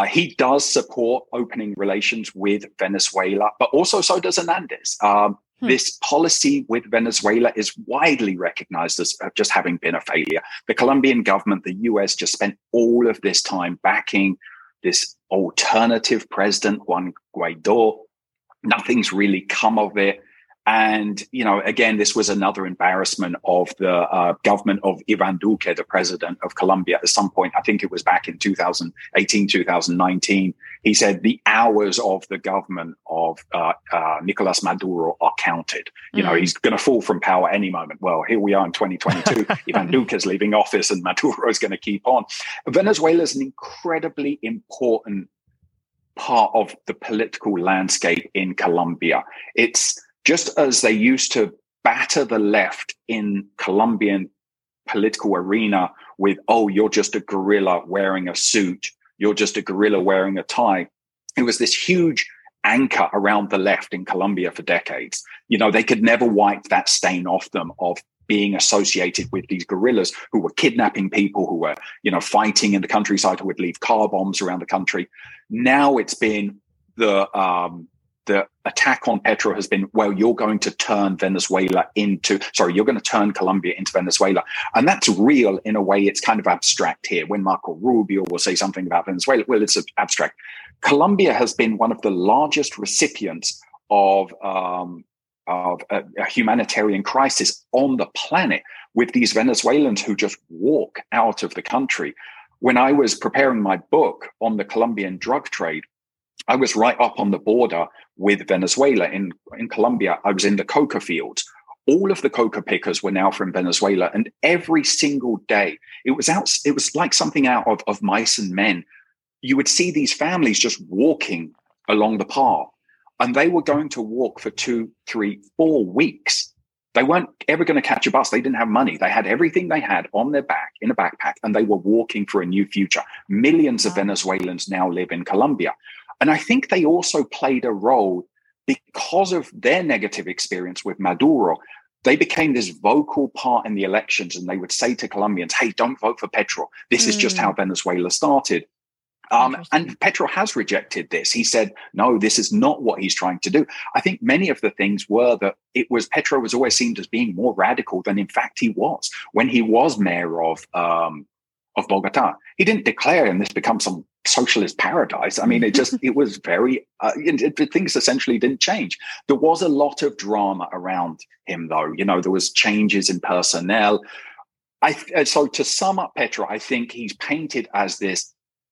He does support opening relations with Venezuela, but also so does Hernández. This policy with Venezuela is widely recognized as just having been a failure. The Colombian government, the US, just spent all of this time backing this alternative president, Juan Guaidó. Nothing's really come of it. And, you know, again, this was another embarrassment of the government of Iván Duque, the president of Colombia. At some point, I think it was back in 2018, 2019, he said the hours of the government of Nicolás Maduro are counted. You know, he's going to fall from power any moment. Well, here we are in 2022. Iván Duque is leaving office and Maduro is going to keep on. Venezuela is an incredibly important part of the political landscape in Colombia. It's just as they used to batter the left in Colombian political arena with, oh, you're just a guerrilla wearing a suit, you're just a guerrilla wearing a tie. It was this huge anchor around the left in Colombia for decades. You know, they could never wipe that stain off them of being associated with these guerrillas who were kidnapping people, who were, you know, fighting in the countryside, who would leave car bombs around the country. Now it's been the attack on Petro has been, well, you're going to turn you're going to turn Colombia into Venezuela. And that's real in a way. It's kind of abstract here. When Marco Rubio will say something about Venezuela, well, it's abstract. Colombia has been one of the largest recipients of a humanitarian crisis on the planet, with these Venezuelans who just walk out of the country. When I was preparing my book on the Colombian drug trade, I was right up on the border with Venezuela. In Colombia, I was in the coca fields. All of the coca pickers were now from Venezuela. And every single day, it was like something out of Mice and Men. You would see these families just walking along the path. And they were going to walk for 2, 3, 4 weeks. They weren't ever going to catch a bus. They didn't have money. They had everything they had on their back, in a backpack, and they were walking for a new future. Millions of Venezuelans now live in Colombia. And I think they also played a role because of their negative experience with Maduro. They became this vocal part in the elections, and they would say to Colombians, hey, don't vote for Petro. This is just how Venezuela started. And Petro has rejected this. He said, no, this is not what he's trying to do. I think many of the things were that Petro was always seen as being more radical than in fact he was. When he was mayor of Bogota, he didn't declare, and this becomes some socialist paradise. I mean, it was very, things essentially didn't change. There was a lot of drama around him, though. You know, there was changes in personnel. So to sum up Petro, I think he's painted as this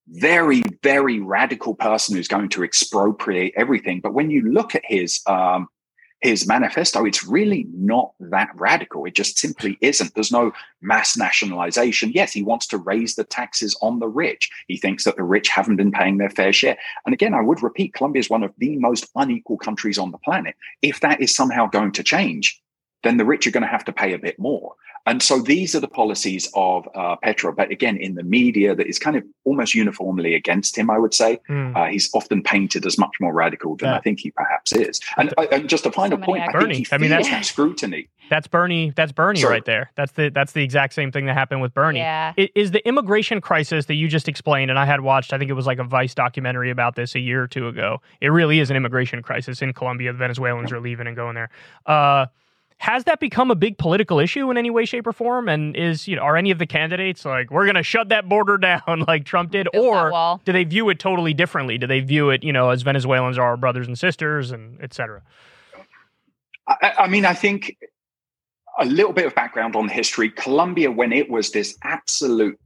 very, very radical person who's going to expropriate everything. But when you look at his manifesto, it's really not that radical. It just simply isn't. There's no mass nationalization. Yes, he wants to raise the taxes on the rich. He thinks that the rich haven't been paying their fair share. And again, I would repeat, Colombia is one of the most unequal countries on the planet. If that is somehow going to change, then the rich are going to have to pay a bit more. And so these are the policies of Petro. But again, in the media, that is kind of almost uniformly against him, I would say. He's often painted as much more radical than I think he perhaps is. And just a final point, Bernie. I think that's scrutiny. That's Bernie right there. That's the exact same thing that happened with Bernie. Yeah. Is the immigration crisis that you just explained, and I had watched, I think it was like a Vice documentary about this a year or two ago. It really is an immigration crisis in Colombia. The Venezuelans are leaving and going there. Has that become a big political issue in any way, shape, or form? And are any of the candidates like, we're going to shut that border down like Trump did? Or do they view it totally differently? Do they view it, as Venezuelans are our brothers and sisters, and et cetera? I think a little bit of background on the history. Colombia, when it was this absolute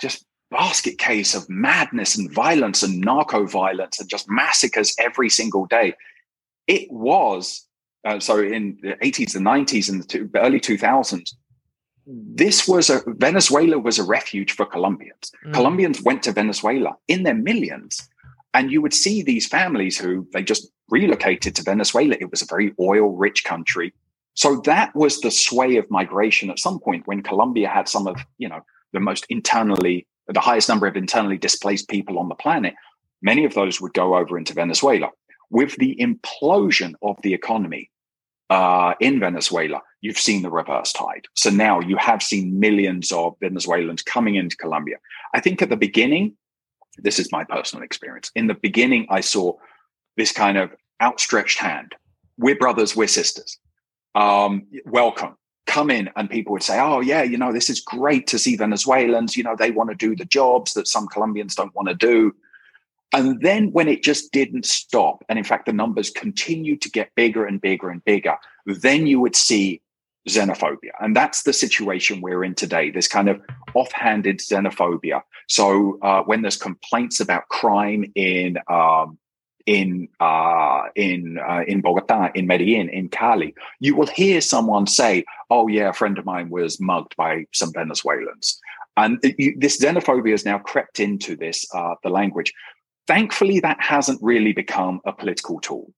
just basket case of madness and violence and narco violence and just massacres every single day, it was in the 80s, the 90s, and the early 2000s, Venezuela was a refuge for Colombians. Mm. Colombians went to Venezuela in their millions, and you would see these families who they just relocated to Venezuela. It was a very oil-rich country. So that was the sway of migration at some point when Colombia had some of, you know, the highest number of internally displaced people on the planet. Many of those would go over into Venezuela. With the implosion of the economy in Venezuela, you've seen the reverse tide. So now you have seen millions of Venezuelans coming into Colombia. I think at the beginning, this is my personal experience. In the beginning, I saw this kind of outstretched hand. We're brothers, we're sisters. Welcome, come in. And people would say, oh, yeah, you know, this is great to see Venezuelans. You know, they want to do the jobs that some Colombians don't want to do. And then when it just didn't stop, and in fact, the numbers continued to get bigger and bigger and bigger, then you would see xenophobia. And that's the situation we're in today, this kind of offhanded xenophobia. So when there's complaints about crime in Bogota, in Medellin, in Cali, you will hear someone say, oh, yeah, a friend of mine was mugged by some Venezuelans. And this xenophobia has now crept into this, the language. Thankfully, that hasn't really become a political tool.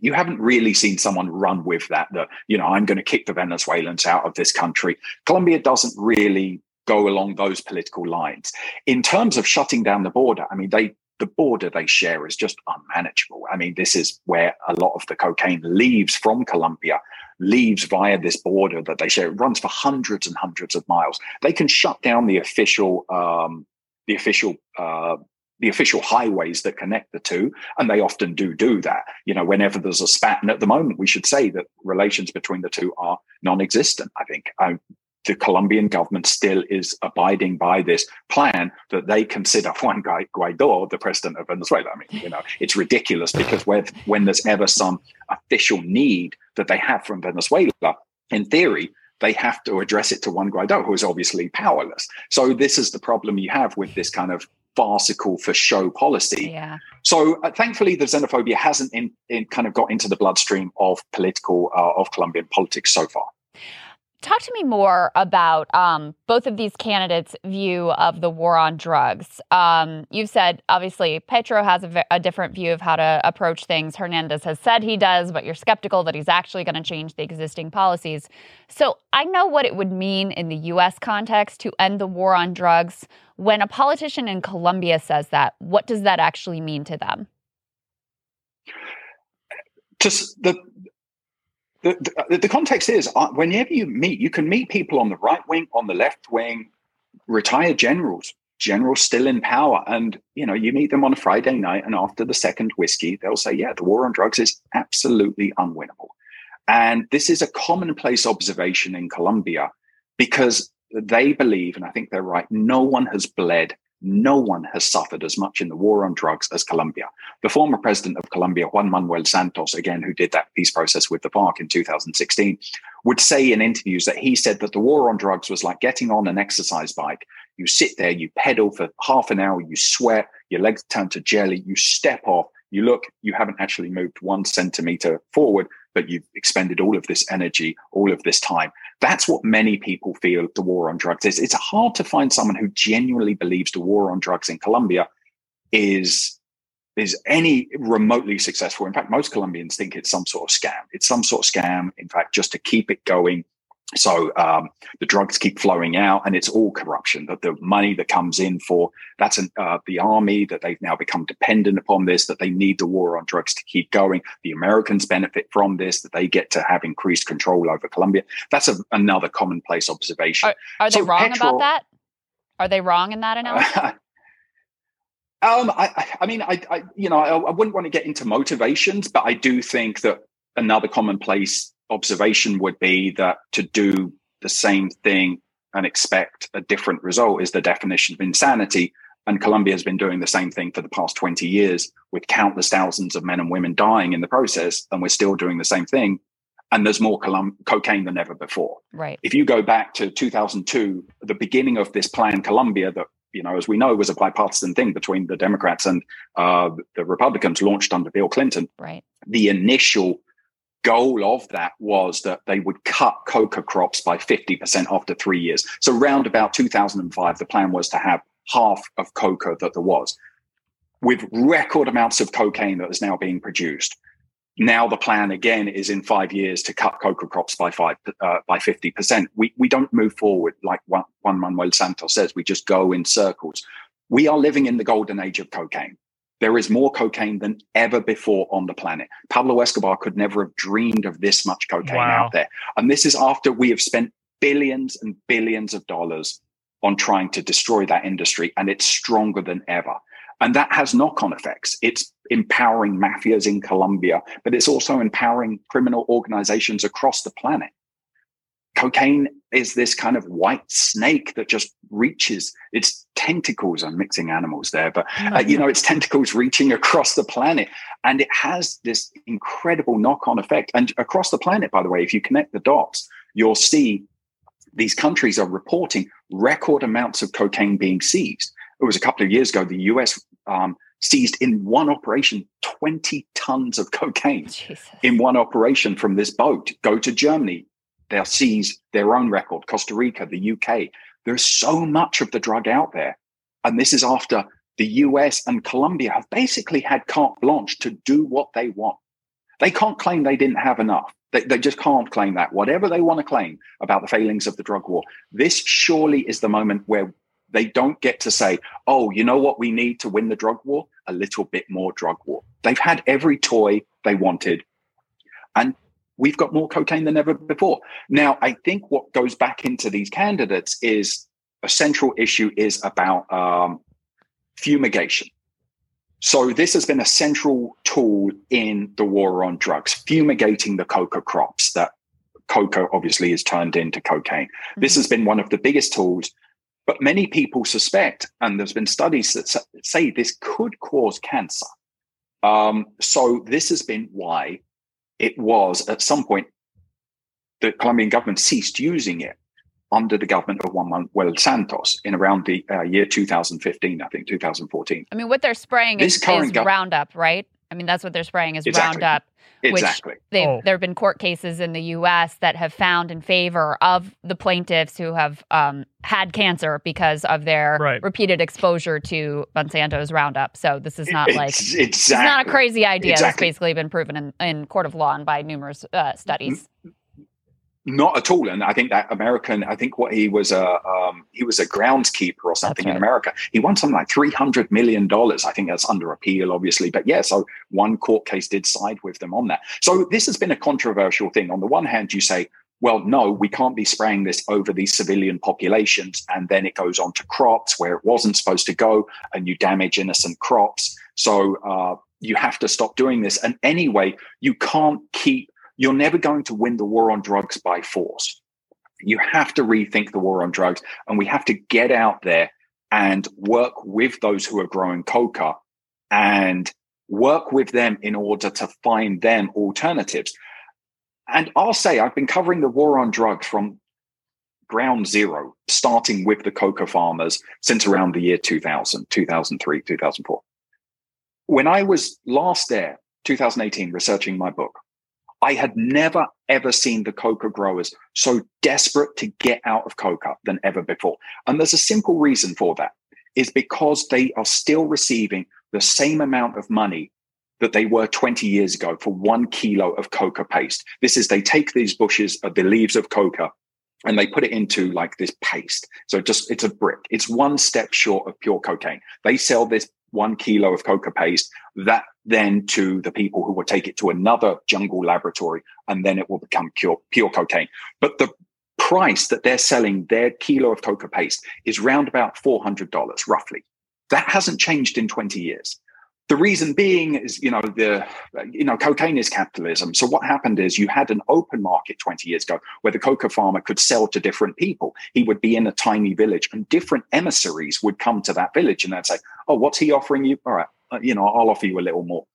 You haven't really seen someone run with that, you know, I'm going to kick the Venezuelans out of this country. Colombia doesn't really go along those political lines. In terms of shutting down the border, I mean, the border they share is just unmanageable. I mean, this is where a lot of the cocaine leaves from Colombia, leaves via this border that they share. It runs for hundreds and hundreds of miles. They can shut down the official highways that connect the two, and they often do that. You know, whenever there's a spat, and at the moment, we should say that relations between the two are non-existent, I think. The Colombian government still is abiding by this plan that they consider Juan Guaidó the president of Venezuela. I mean, you know, it's ridiculous because when there's ever some official need that they have from Venezuela, in theory, they have to address it to Juan Guaidó, who is obviously powerless. So this is the problem you have with this kind of farcical for show policy. Yeah. So thankfully, the xenophobia hasn't kind of got into the bloodstream of Colombian politics so far. Talk to me more about both of these candidates' view of the war on drugs. You've said, obviously, Petro has a different view of how to approach things. Hernández has said he does, but you're skeptical that he's actually going to change the existing policies. So I know what it would mean in the U.S. context to end the war on drugs. When a politician in Colombia says that, what does that actually mean to them? Just The context is whenever you can meet people on the right wing, on the left wing, retired generals still in power. And, you know, you meet them on a Friday night and after the second whiskey, they'll say, yeah, the war on drugs is absolutely unwinnable. And this is a commonplace observation in Colombia because they believe, and I think they're right, no one has bled, no one has suffered as much in the war on drugs as Colombia. The former president of Colombia, Juan Manuel Santos, again, who did that peace process with the FARC in 2016, would say in interviews that he said that the war on drugs was like getting on an exercise bike. You sit there, you pedal for half an hour, you sweat, your legs turn to jelly, you step off, you look, you haven't actually moved 1 centimeter forward, but you've expended all of this energy, all of this time. That's what many people feel the war on drugs is. It's hard to find someone who genuinely believes the war on drugs in Colombia is any remotely successful. In fact, most Colombians think it's some sort of scam. It's some sort of scam, in fact, just to keep it going. So the drugs keep flowing out, and it's all corruption. That the money that comes in for the army, that they've now become dependent upon this, that they need the war on drugs to keep going. The Americans benefit from this, that they get to have increased control over Colombia. That's another commonplace observation. Are they wrong about that? Are they wrong in that analysis? I wouldn't want to get into motivations, but I do think that another commonplace observation would be that to do the same thing and expect a different result is the definition of insanity. And Colombia has been doing the same thing for the past 20 years with countless thousands of men and women dying in the process. And we're still doing the same thing. And there's more cocaine than ever before. Right. If you go back to 2002, the beginning of this plan, Colombia, that, you know, as we know, was a bipartisan thing between the Democrats and the Republicans launched under Bill Clinton. Right. The initial goal of that was that they would cut coca crops by 50% after 3 years. So round about 2005, the plan was to have half of coca that there was. With record amounts of cocaine that is now being produced, now the plan again is in 5 years to cut coca crops by 50%. We don't move forward like Juan Manuel Santos says. We just go in circles. We are living in the golden age of cocaine. There is more cocaine than ever before on the planet. Pablo Escobar could never have dreamed of this much cocaine out there. And this is after we have spent billions and billions of dollars on trying to destroy that industry, and it's stronger than ever. And that has knock-on effects. It's empowering mafias in Colombia, but it's also empowering criminal organizations across the planet. Cocaine is this kind of white snake that just reaches its tentacles. I'm mixing animals there, but its tentacles reaching across the planet. And it has this incredible knock-on effect. And across the planet, by the way, if you connect the dots, you'll see these countries are reporting record amounts of cocaine being seized. It was a couple of years ago, the US seized in one operation 20 tons of cocaine. Jesus. In one operation from this boat. Go to Germany, they'll seize their own record. Costa Rica, the UK. There's so much of the drug out there. And this is after the US and Colombia have basically had carte blanche to do what they want. They can't claim they didn't have enough. They just can't claim that. Whatever they want to claim about the failings of the drug war, this surely is the moment where they don't get to say, oh, you know what we need to win the drug war? A little bit more drug war. They've had every toy they wanted, and we've got more cocaine than ever before. Now, I think what goes back into these candidates is a central issue is about fumigation. So this has been a central tool in the war on drugs, fumigating the coca crops that coca obviously is turned into cocaine. Mm-hmm. This has been one of the biggest tools. But many people suspect, and there's been studies that say this could cause cancer. So this has been why it was at some point the Colombian government ceased using it under the government of Juan Manuel Santos in around the year 2015, I think, 2014. I mean, what they're spraying is Roundup, right? I mean, that's what they're spraying is Roundup. Exactly. There have been court cases in the U.S. that have found in favor of the plaintiffs who have had cancer because of their repeated exposure to Monsanto's Roundup. So this is not it's not a crazy idea. It's basically been proven in court of law and by numerous studies. Not at all. And I think that American, he was a groundskeeper or something in America. He won something like $300 million. I think that's under appeal, obviously. But yeah, so one court case did side with them on that. So this has been a controversial thing. On the one hand, you say, well, no, we can't be spraying this over these civilian populations. And then it goes on to crops where it wasn't supposed to go and you damage innocent crops. So you have to stop doing this. And anyway, you can't keep. You're never going to win the war on drugs by force. You have to rethink the war on drugs, and we have to get out there and work with those who are growing coca and work with them in order to find them alternatives. And I'll say I've been covering the war on drugs from ground zero, starting with the coca farmers since around the year 2000, 2003, 2004. When I was last there, 2018, researching my book, I had never, ever seen the coca growers so desperate to get out of coca than ever before. And there's a simple reason for that, is because they are still receiving the same amount of money that they were 20 years ago for 1 kilo of coca paste. This is, they take these bushes of the leaves of coca and they put it into like this paste. So just, it's a brick. It's one step short of pure cocaine. They sell this 1 kilo of coca paste, that then to the people who will take it to another jungle laboratory, and then it will become pure cocaine. But the price that they're selling their kilo of coca paste is round about $400, roughly. That hasn't changed in 20 years. The reason being is, cocaine is capitalism. So what happened is you had an open market 20 years ago where the coca farmer could sell to different people. He would be in a tiny village and different emissaries would come to that village and they'd say, oh, what's he offering you? All right, I'll offer you a little more.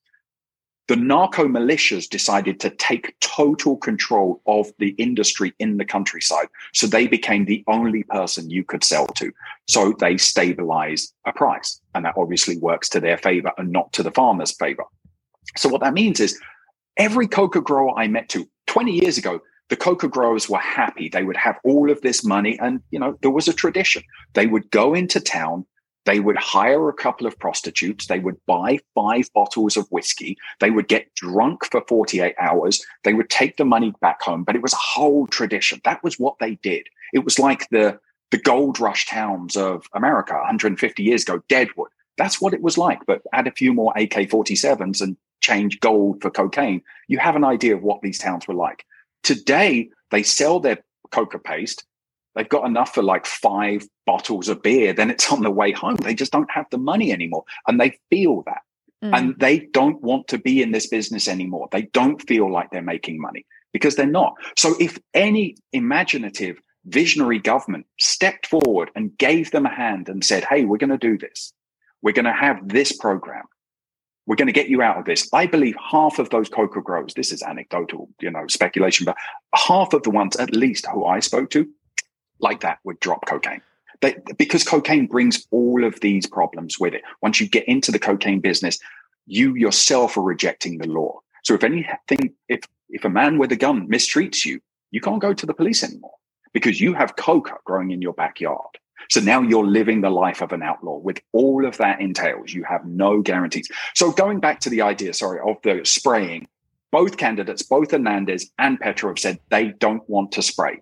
The narco militias decided to take total control of the industry in the countryside. So they became the only person you could sell to. So they stabilize a price. And that obviously works to their favor and not to the farmer's favor. So what that means is Every coca grower I met 20 years ago, the coca growers were happy. They would have all of this money. And, you know, there was a tradition. They would go into town. They would hire a couple of prostitutes. They would buy 5 bottles of whiskey. They would get drunk for 48 hours. They would take the money back home. But it was a whole tradition. That was what they did. It was like the gold rush towns of America 150 years ago, Deadwood. That's what it was like. But add a few more AK-47s and change gold for cocaine. You have an idea of what these towns were like. Today, they sell their coca paste. They've got enough for like 5 bottles of beer. Then it's on the way home. They just don't have the money anymore. And they feel that. Mm. And they don't want to be in this business anymore. They don't feel like they're making money because they're not. So if any imaginative, visionary government stepped forward and gave them a hand and said, hey, we're going to do this. We're going to have this program. We're going to get you out of this. I believe half of those coca growers, this is anecdotal, you know, speculation, but half of the ones at least who I spoke to like that would drop cocaine. Because cocaine brings all of these problems with it. Once you get into the cocaine business, you yourself are rejecting the law. So if anything, if a man with a gun mistreats you, you can't go to the police anymore because you have coca growing in your backyard. So now you're living the life of an outlaw with all of that entails. You have no guarantees. So going back to the idea, of the spraying, both candidates, both Hernández and Petro have said they don't want to spray.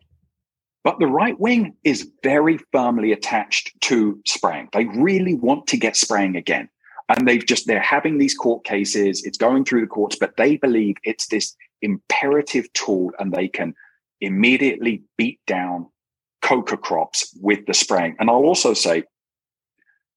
But the right wing is very firmly attached to spraying. They really want to get spraying again. And they're having these court cases. It's going through the courts, but they believe it's this imperative tool and they can immediately beat down coca crops with the spraying. And I'll also say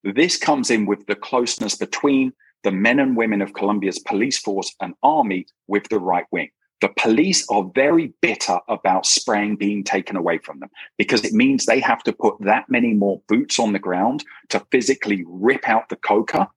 this comes in with the closeness between the men and women of Colombia's police force and army with the right wing. The police are very bitter about spraying being taken away from them because it means they have to put that many more boots on the ground to physically rip out the coca.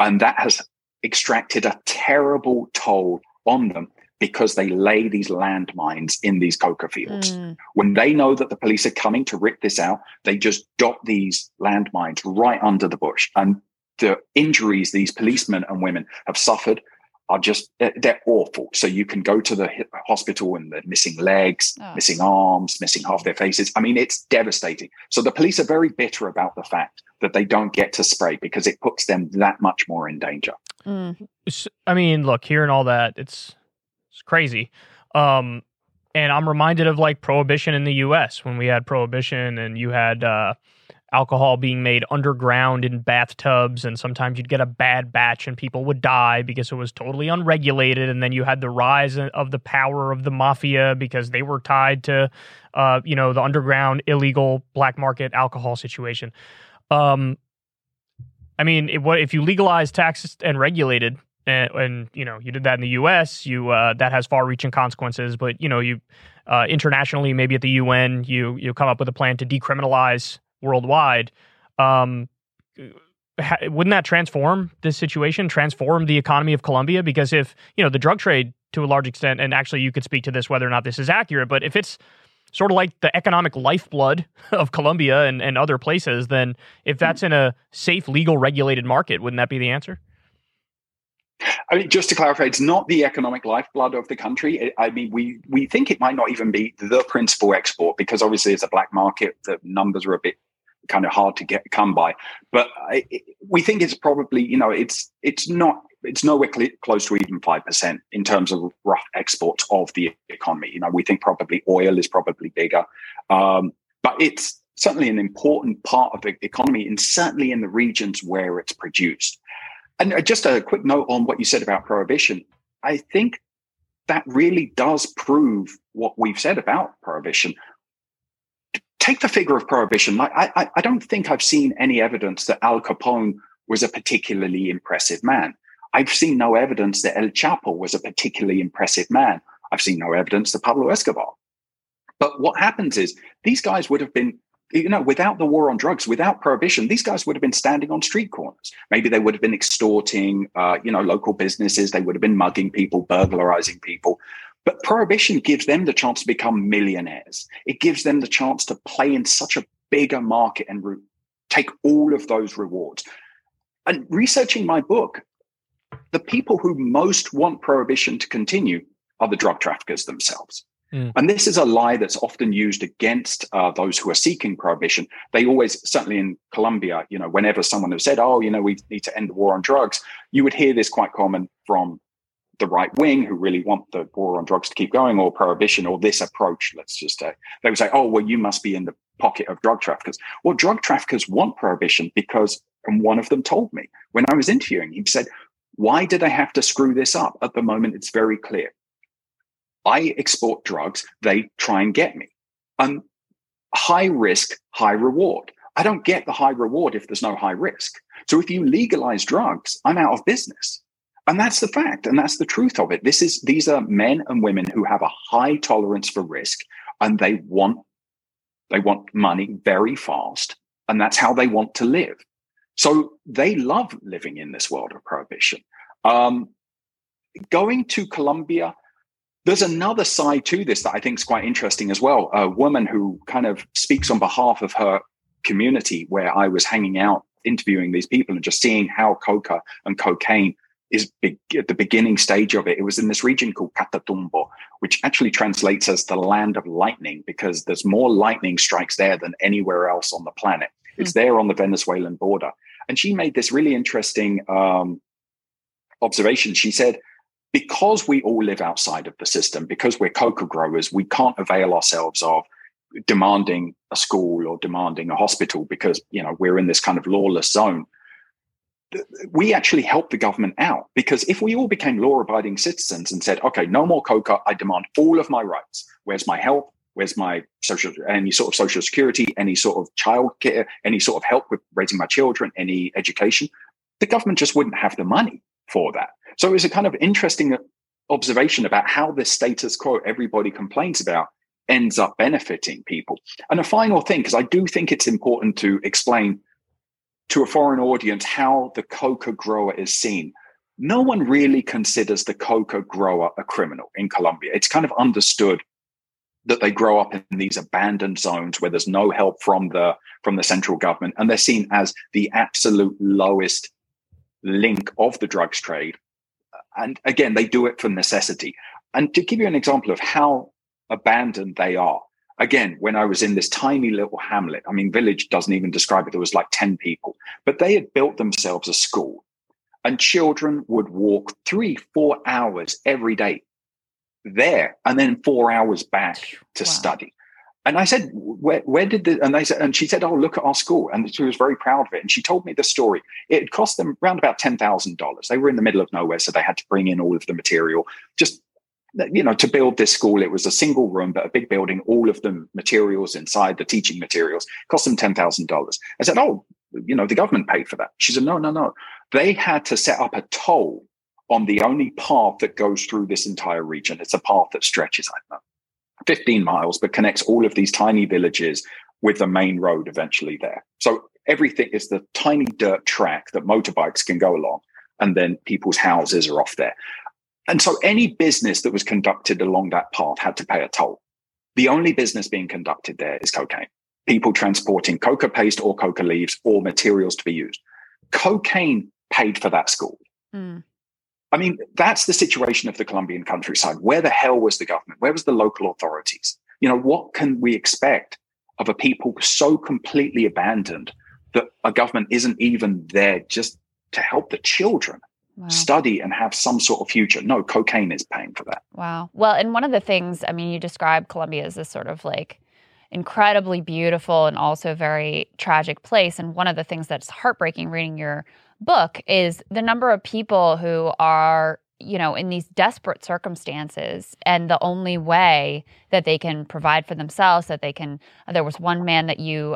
And that has extracted a terrible toll on them because they lay these landmines in these coca fields. Mm. When they know that the police are coming to rip this out, they just dot these landmines right under the bush. And the injuries these policemen and women have suffered are just, they're awful. So you can go to the hospital and they're missing legs, missing arms, missing half their faces. I mean, it's devastating. So the police are very bitter about the fact that they don't get to spray because it puts them that much more in danger. Mm. I mean, look, hearing all that, it's crazy. And I'm reminded of like prohibition in the U.S. when we had prohibition and you had alcohol being made underground in bathtubs, and sometimes you'd get a bad batch and people would die because it was totally unregulated. And then you had the rise of the power of the mafia because they were tied to, the underground illegal black market alcohol situation. If you legalize, taxes and regulated, and you did that in the U.S., that has far-reaching consequences. But you internationally, maybe at the UN, you come up with a plan to decriminalize worldwide, wouldn't that transform this situation, transform the economy of Colombia? Because if, the drug trade to a large extent, and actually you could speak to this, whether or not this is accurate, but if it's sort of like the economic lifeblood of Colombia and other places, then if that's in a safe, legal, regulated market, wouldn't that be the answer? I mean, just to clarify, it's not the economic lifeblood of the country. I mean, we think it might not even be the principal export because obviously it's a black market. The numbers are a bit kind of hard to come by, but we think it's probably it's nowhere close to even 5% in terms of rough exports of the economy. We think probably oil is probably bigger, but it's certainly an important part of the economy and certainly in the regions where it's produced. And just a quick note on what you said about prohibition. I think that really does prove what we've said about prohibition. Take the figure of prohibition. Like, I don't think I've seen any evidence that Al Capone was a particularly impressive man. I've seen no evidence that El Chapo was a particularly impressive man. I've seen no evidence that Pablo Escobar. But what happens is these guys would have been, without the war on drugs, without prohibition, these guys would have been standing on street corners. Maybe they would have been extorting, local businesses. They would have been mugging people, burglarizing people. But prohibition gives them the chance to become millionaires. It gives them the chance to play in such a bigger market and take all of those rewards. And researching my book, the people who most want prohibition to continue are the drug traffickers themselves. Mm. And this is a lie that's often used against those who are seeking prohibition. They always, certainly in Colombia, you know, whenever someone has said, oh, you know, we need to end the war on drugs, you would hear this quite common from the right wing who really want the war on drugs to keep going, or prohibition, or this approach, let's just say. They would say, oh, well, you must be in the pocket of drug traffickers. Well, drug traffickers want prohibition because, and one of them told me when I was interviewing, he said, why did I have to screw this up? At the moment, it's very clear. I export drugs, they try and get me. High risk, high reward. I don't get the high reward if there's no high risk. So if you legalize drugs, I'm out of business. And that's the fact, and that's the truth of it. These are men and women who have a high tolerance for risk, and they want money very fast, and that's how they want to live. So they love living in this world of prohibition. Going to Colombia, there's another side to this that I think is quite interesting as well. A woman who kind of speaks on behalf of her community, where I was hanging out interviewing these people and just seeing how coca and cocaine is big, at the beginning stage of it. It was in this region called Catatumbo, which actually translates as the land of lightning, because there's more lightning strikes there than anywhere else on the planet. Mm. It's there on the Venezuelan border. And she made this really interesting observation. She said, because we all live outside of the system, because we're coca growers, we can't avail ourselves of demanding a school or demanding a hospital, because, you know, we're in this kind of lawless zone. We actually help the government out, because if we all became law-abiding citizens and said, okay, no more coca, I demand all of my rights. Where's my health? Where's my any sort of social security, any sort of childcare, any sort of help with raising my children, any education? The government just wouldn't have the money for that. So it's a kind of interesting observation about how this status quo everybody complains about ends up benefiting people. And a final thing, because I do think it's important to explain to a foreign audience how the coca grower is seen. No one really considers the coca grower a criminal in Colombia. It's kind of understood that they grow up in these abandoned zones where there's no help from the central government, and they're seen as the absolute lowest link of the drugs trade. And again, they do it from necessity. And to give you an example of how abandoned they are, again, when I was in this tiny little hamlet, I mean, village doesn't even describe it, there was like 10 people, but they had built themselves a school, and children would walk 3-4 hours every day there and then 4 hours back to study. And I said, where did the, and they said, and she said, oh, look at our school. And she was very proud of it. And she told me the story. It cost them around about $10,000. They were in the middle of nowhere, so they had to bring in all of the material, just, you know, to build this school. It was a single room, but a big building, all of the materials inside, the teaching materials, cost them $10,000. I said, oh, you know, the government paid for that. She said, no. They had to set up a toll on the only path that goes through this entire region. It's a path that stretches, I don't know, 15 miles, but connects all of these tiny villages with the main road eventually there. So everything is the tiny dirt track that motorbikes can go along, and then people's houses are off there. And so any business that was conducted along that path had to pay a toll. The only business being conducted there is cocaine. People transporting coca paste or coca leaves or materials to be used. Cocaine paid for that school. Mm. I mean, that's the situation of the Colombian countryside. Where the hell was the government? Where was the local authorities? You know, what can we expect of a people so completely abandoned that a government isn't even there just to help the children? Wow. Study and have some sort of future? No, cocaine is paying for that. Wow. Well, and one of the things, I mean, you describe Colombia as this sort of like incredibly beautiful and also very tragic place. And one of the things that's heartbreaking reading your book is the number of people who are, you know, in these desperate circumstances, and the only way that they can provide for themselves, that they can, there was one man that you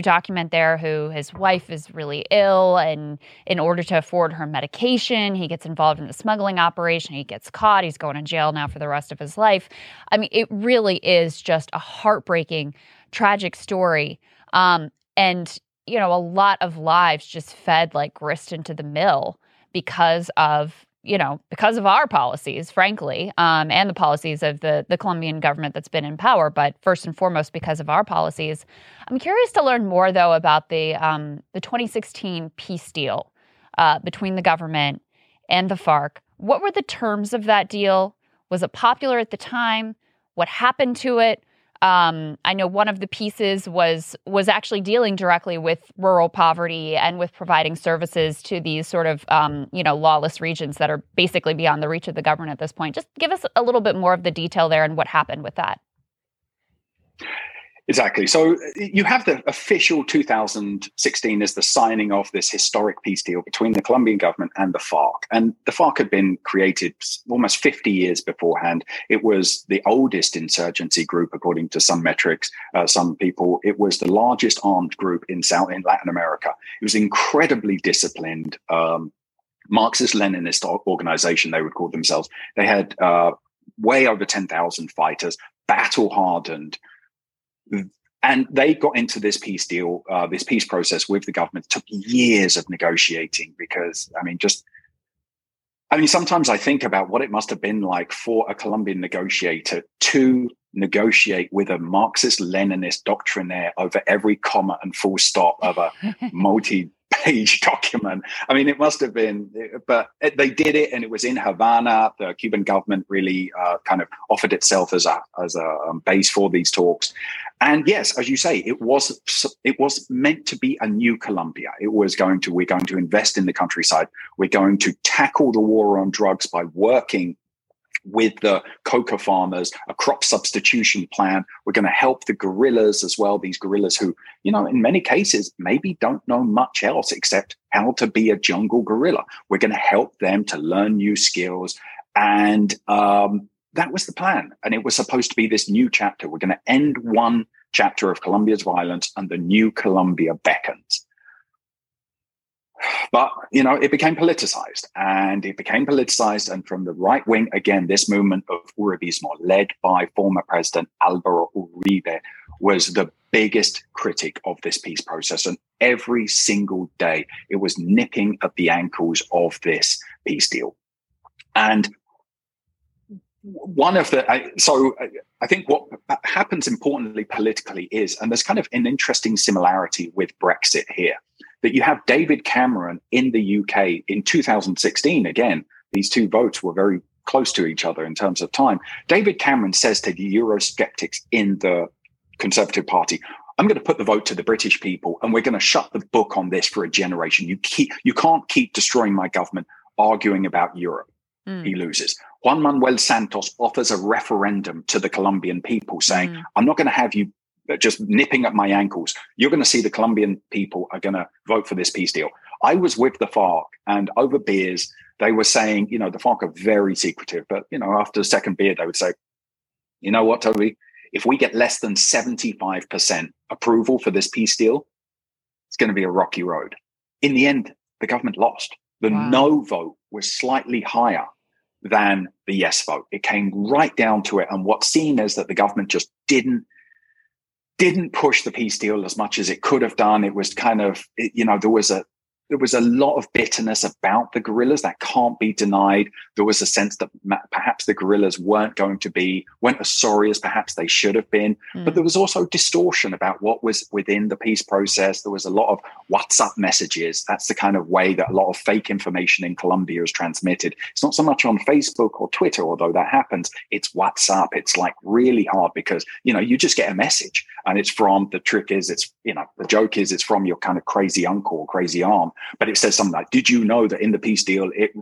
document there who his wife is really ill, and in order to afford her medication, he gets involved in the smuggling operation, he gets caught, he's going to jail now for the rest of his life. I mean, it really is just a heartbreaking, tragic story. And, you know, a lot of lives just fed like grist into the mill, because of our policies, frankly, and the policies of the Colombian government that's been in power, but first and foremost because of our policies. I'm curious to learn more, though, about the 2016 peace deal between the government and the FARC. What were the terms of that deal? Was it popular at the time? What happened to it? I know one of the pieces was actually dealing directly with rural poverty and with providing services to these sort of, lawless regions that are basically beyond the reach of the government at this point. Just give us a little bit more of the detail there and what happened with that. Exactly. So you have the official 2016 as the signing of this historic peace deal between the Colombian government and the FARC. And the FARC had been created almost 50 years beforehand. It was the oldest insurgency group, according to some metrics, some people. It was the largest armed group in Latin America. It was incredibly disciplined, Marxist-Leninist organization, they would call themselves. They had way over 10,000 fighters, battle-hardened. And they got into this peace deal, this peace process with the government. It took years of negotiating because, sometimes I think about what it must have been like for a Colombian negotiator to negotiate with a Marxist-Leninist doctrinaire over every comma and full stop of a multi-page document. I mean, it must have been, but they did it, and it was in Havana. The Cuban government really kind of offered itself as a base for these talks. And yes, as you say, it was meant to be a new Colombia. We're going to invest in the countryside. We're going to tackle the war on drugs by working with the coca farmers, a crop substitution plan. We're going to help the guerrillas as well, these guerrillas who, in many cases, maybe don't know much else except how to be a jungle guerrilla. We're going to help them to learn new skills. And that was the plan. And it was supposed to be this new chapter. We're going to end one chapter of Colombia's violence, and the new Colombia beckons. But, it became politicized, and from the right wing, again, this movement of Uribismo, led by former President Álvaro Uribe, was the biggest critic of this peace process. And every single day, it was nipping at the ankles of this peace deal. And I think what happens importantly politically is, and there's kind of an interesting similarity with Brexit here, that you have David Cameron in the UK in 2016. Again, these two votes were very close to each other in terms of time. David Cameron says to the Eurosceptics in the Conservative Party, I'm going to put the vote to the British people, and we're going to shut the book on this for a generation. You can't keep destroying my government, arguing about Europe. Mm. He loses. Juan Manuel Santos offers a referendum to the Colombian people saying, I'm not going to have you just nipping at my ankles. You're going to see the Colombian people are going to vote for this peace deal. I was with the FARC, and over beers, they were saying, the FARC are very secretive, but, after the second beer, they would say, you know what, Toby, if we get less than 75% approval for this peace deal, it's going to be a rocky road. In the end, the government lost. The wow. No vote was slightly higher than the yes vote. It came right down to it. And what's seen is that the government just didn't push the peace deal as much as it could have done. It was kind of, there was a lot of bitterness about the guerrillas that can't be denied. There was a sense that perhaps the guerrillas weren't as sorry as perhaps they should have been. Mm. But there was also distortion about what was within the peace process. There was a lot of WhatsApp messages. That's the kind of way that a lot of fake information in Colombia is transmitted. It's not so much on Facebook or Twitter, although that happens. It's WhatsApp. It's like really hard because, you just get a message, and the joke is it's from your kind of crazy uncle or crazy aunt. But it says something like, did you know that in the peace deal, it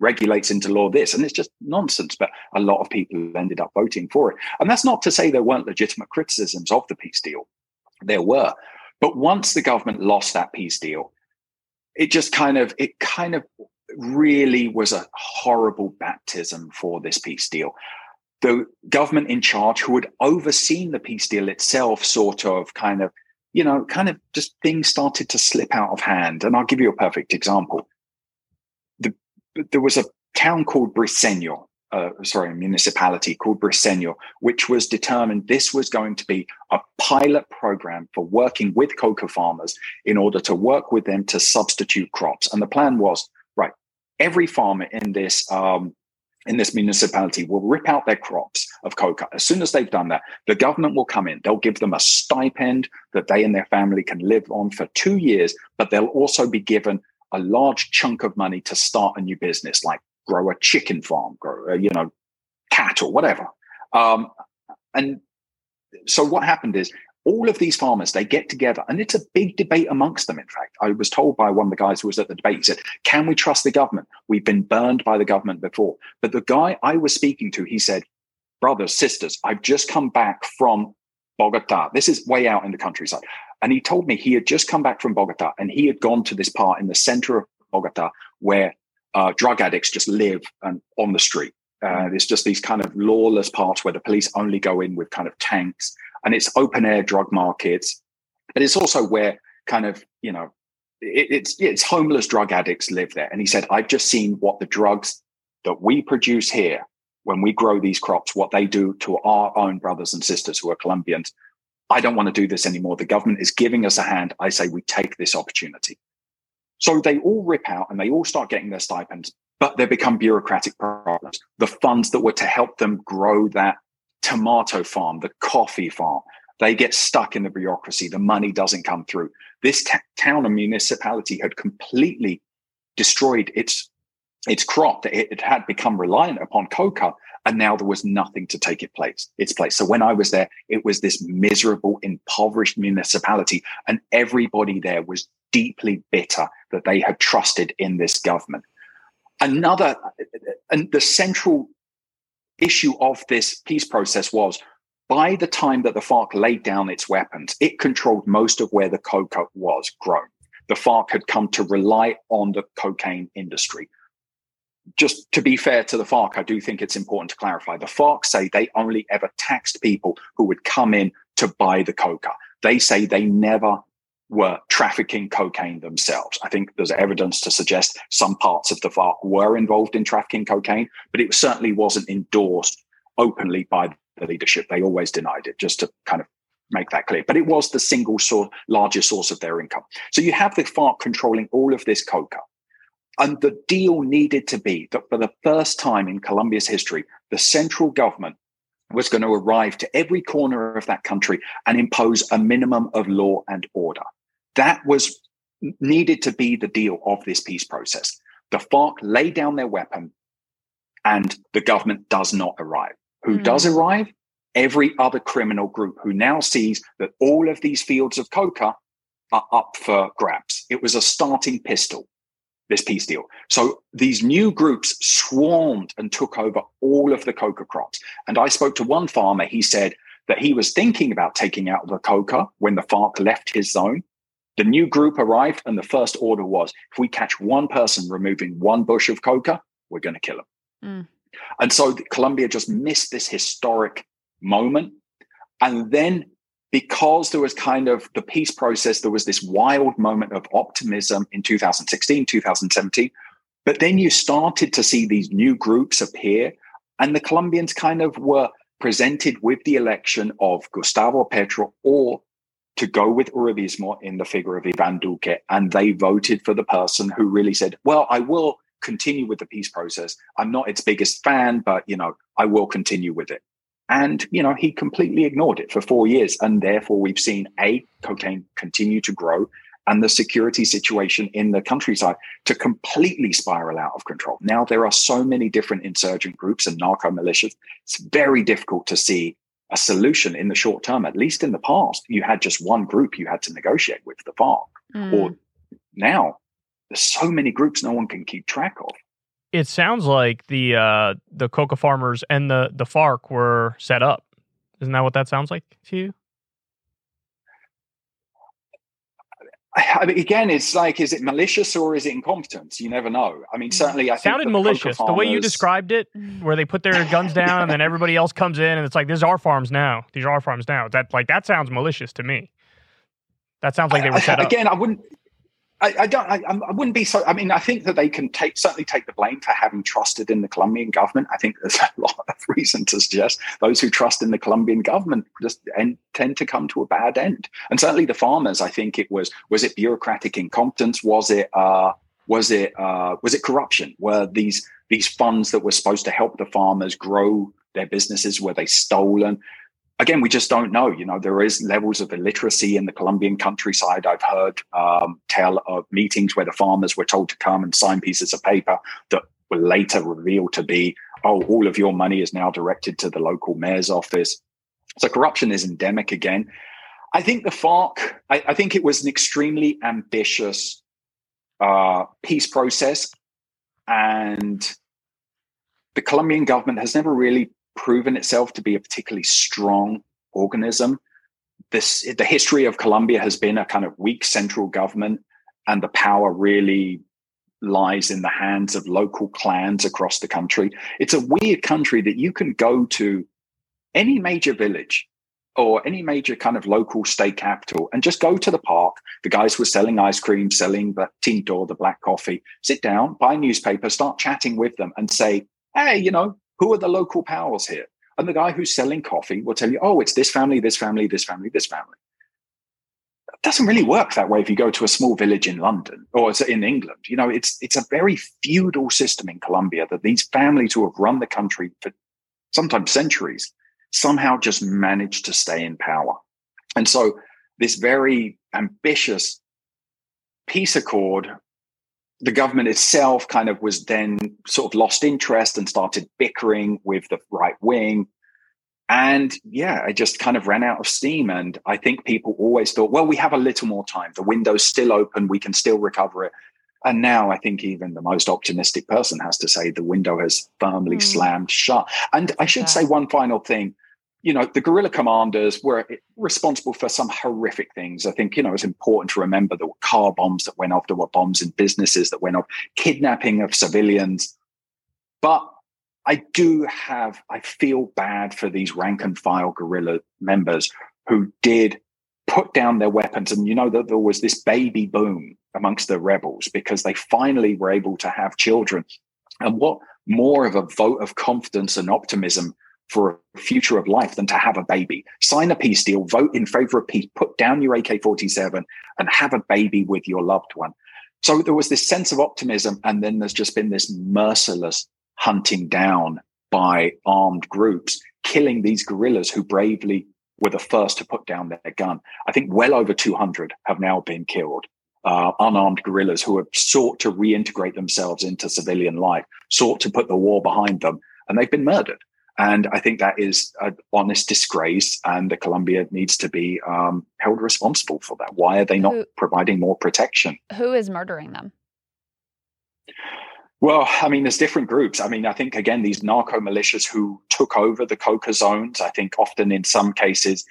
regulates into law this? And it's just nonsense. But a lot of people ended up voting for it. And that's not to say there weren't legitimate criticisms of the peace deal. There were. But once the government lost that peace deal, it really was a horrible baptism for this peace deal. The government in charge, who had overseen the peace deal itself, just things started to slip out of hand. And I'll give you a perfect example. There was a town called Briceño, a municipality called Briceño, which was determined this was going to be a pilot program for working with coca farmers in order to work with them to substitute crops. And the plan was, right, every farmer in this municipality will rip out their crops of coca. As soon as they've done that, the government will come in. They'll give them a stipend that they and their family can live on for 2 years, but they'll also be given a large chunk of money to start a new business, like grow a chicken farm, grow, cattle, whatever. And so what happened is all of these farmers, they get together, and it's a big debate amongst them. In fact, I was told by one of the guys who was at the debate, he said, can we trust the government? We've been burned by the government before. But the guy I was speaking to, he said, brothers, sisters, I've just come back from Bogota. This is way out in the countryside. And he told me he had just come back from Bogota, and he had gone to this part in the center of Bogota where drug addicts just live and on the street. It's just these kind of lawless parts where the police only go in with kind of tanks, and it's open air drug markets. But it's also where kind of, it's homeless drug addicts live there. And he said, I've just seen what the drugs that we produce here when we grow these crops, what they do to our own brothers and sisters who are Colombians. I don't want to do this anymore. The government is giving us a hand. I say we take this opportunity. So they all rip out and they all start getting their stipends, but they become bureaucratic problems. The funds that were to help them grow that tomato farm, the coffee farm, they get stuck in the bureaucracy. The money doesn't come through. This town and municipality had completely destroyed its crop that it had become reliant upon coca, and now there was nothing to take its place. So when I was there, it was this miserable, impoverished municipality, and everybody there was deeply bitter that they had trusted in this government. And the central issue of this peace process was, by the time that the FARC laid down its weapons, it controlled most of where the coca was grown. The FARC had come to rely on the cocaine industry. Just to be fair to the FARC, I do think it's important to clarify. The FARC say they only ever taxed people who would come in to buy the coca. They say they never were trafficking cocaine themselves. I think there's evidence to suggest some parts of the FARC were involved in trafficking cocaine, but it certainly wasn't endorsed openly by the leadership. They always denied it, just to kind of make that clear. But it was the single largest source of their income. So you have the FARC controlling all of this coca. And the deal needed to be that for the first time in Colombia's history, the central government was going to arrive to every corner of that country and impose a minimum of law and order. That was needed to be the deal of this peace process. The FARC lay down their weapon and the government does not arrive. Who does arrive? Every other criminal group who now sees that all of these fields of coca are up for grabs. It was a starting pistol, this peace deal. So these new groups swarmed and took over all of the coca crops. And I spoke to one farmer. He said that he was thinking about taking out the coca when the FARC left his zone. The new group arrived, and the first order was, if we catch one person removing one bush of coca, we're going to kill them. And so Colombia just missed this historic moment. And then, because there was kind of the peace process, there was this wild moment of optimism in 2016, 2017. But then you started to see these new groups appear, and the Colombians kind of were presented with the election of Gustavo Petro, or to go with Uribismo, in the figure of Iván Duque. And they voted for the person who really said, well, I will continue with the peace process. I'm not its biggest fan, but, I will continue with it. And, he completely ignored it for 4 years. And therefore, we've seen, A, cocaine continue to grow and the security situation in the countryside to completely spiral out of control. Now, there are so many different insurgent groups and narco militias. It's very difficult to see a solution in the short term. At least in the past, you had just one group you had to negotiate with, the FARC. Or now, there's so many groups no one can keep track of. It sounds like the coca farmers and the FARC were set up. Isn't that what that sounds like to you? I mean, again, it's like, is it malicious or is it incompetence? You never know. I mean, certainly, I think it sounded malicious. The way you described it, where they put their guns down and then everybody else comes in, and it's like, these are our farms now. That sounds malicious to me. That sounds like they were set up. Again, I wouldn't be so. I mean, I think that they can certainly take the blame for having trusted in the Colombian government. I think there's a lot of reason to suggest those who trust in the Colombian government just tend to come to a bad end. And certainly the farmers, I think it was it bureaucratic incompetence? Was it corruption? Were these funds that were supposed to help the farmers grow their businesses, were they stolen? again, we just don't know. You know, there is levels of illiteracy in the Colombian countryside. I've heard tell of meetings where the farmers were told to come and sign pieces of paper that were later revealed to be, oh, all of your money is now directed to the local mayor's office. So corruption is endemic again. I think the FARC, I think it was an extremely ambitious peace process. And the Colombian government has never really proven itself to be a particularly strong organism. The history of Colombia has been a kind of weak central government, and the power really lies in the hands of local clans across the country. It's a weird country that you can go to any major village or any major kind of local state capital and just go to the park. The guys were selling ice cream, selling the tinto, the black coffee. Sit down, buy a newspaper, start chatting with them and say, hey, you know, who are the local powers here? And the guy who's selling coffee will tell you, oh, it's this family, this family, this family, this family. It doesn't really work that way if you go to a small village in London or in England. You know, it's a very feudal system in Colombia that these families who have run the country for sometimes centuries somehow just managed to stay in power. And so this very ambitious peace accord, the government itself kind of was then sort of lost interest and started bickering with the right wing. And yeah, it just kind of ran out of steam. And I think people always thought, well, we have a little more time. The window's still open. We can still recover it. And now I think even the most optimistic person has to say the window has firmly slammed shut. And I should say one final thing. You know, the guerrilla commanders were responsible for some horrific things. I think, you know, it's important to remember there were car bombs that went off, there were bombs in businesses that went off, kidnapping of civilians. But I feel bad for these rank and file guerrilla members who did put down their weapons. And, you know, that there was this baby boom amongst the rebels because they finally were able to have children. And what more of a vote of confidence and optimism for a future of life than to have a baby? Sign a peace deal, vote in favor of peace, put down your AK-47 and have a baby with your loved one. So there was this sense of optimism, and then there's just been this merciless hunting down by armed groups, killing these guerrillas who bravely were the first to put down their gun. I think well over 200 have now been killed, unarmed guerrillas who have sought to reintegrate themselves into civilian life, sought to put the war behind them, and they've been murdered. And I think that is an honest disgrace, and the Colombia needs to be held responsible for that. Why are they not providing more protection? Who is murdering them? Well, I mean, there's different groups. I mean, I think, again, these narco militias who took over the coca zones, I think often in some cases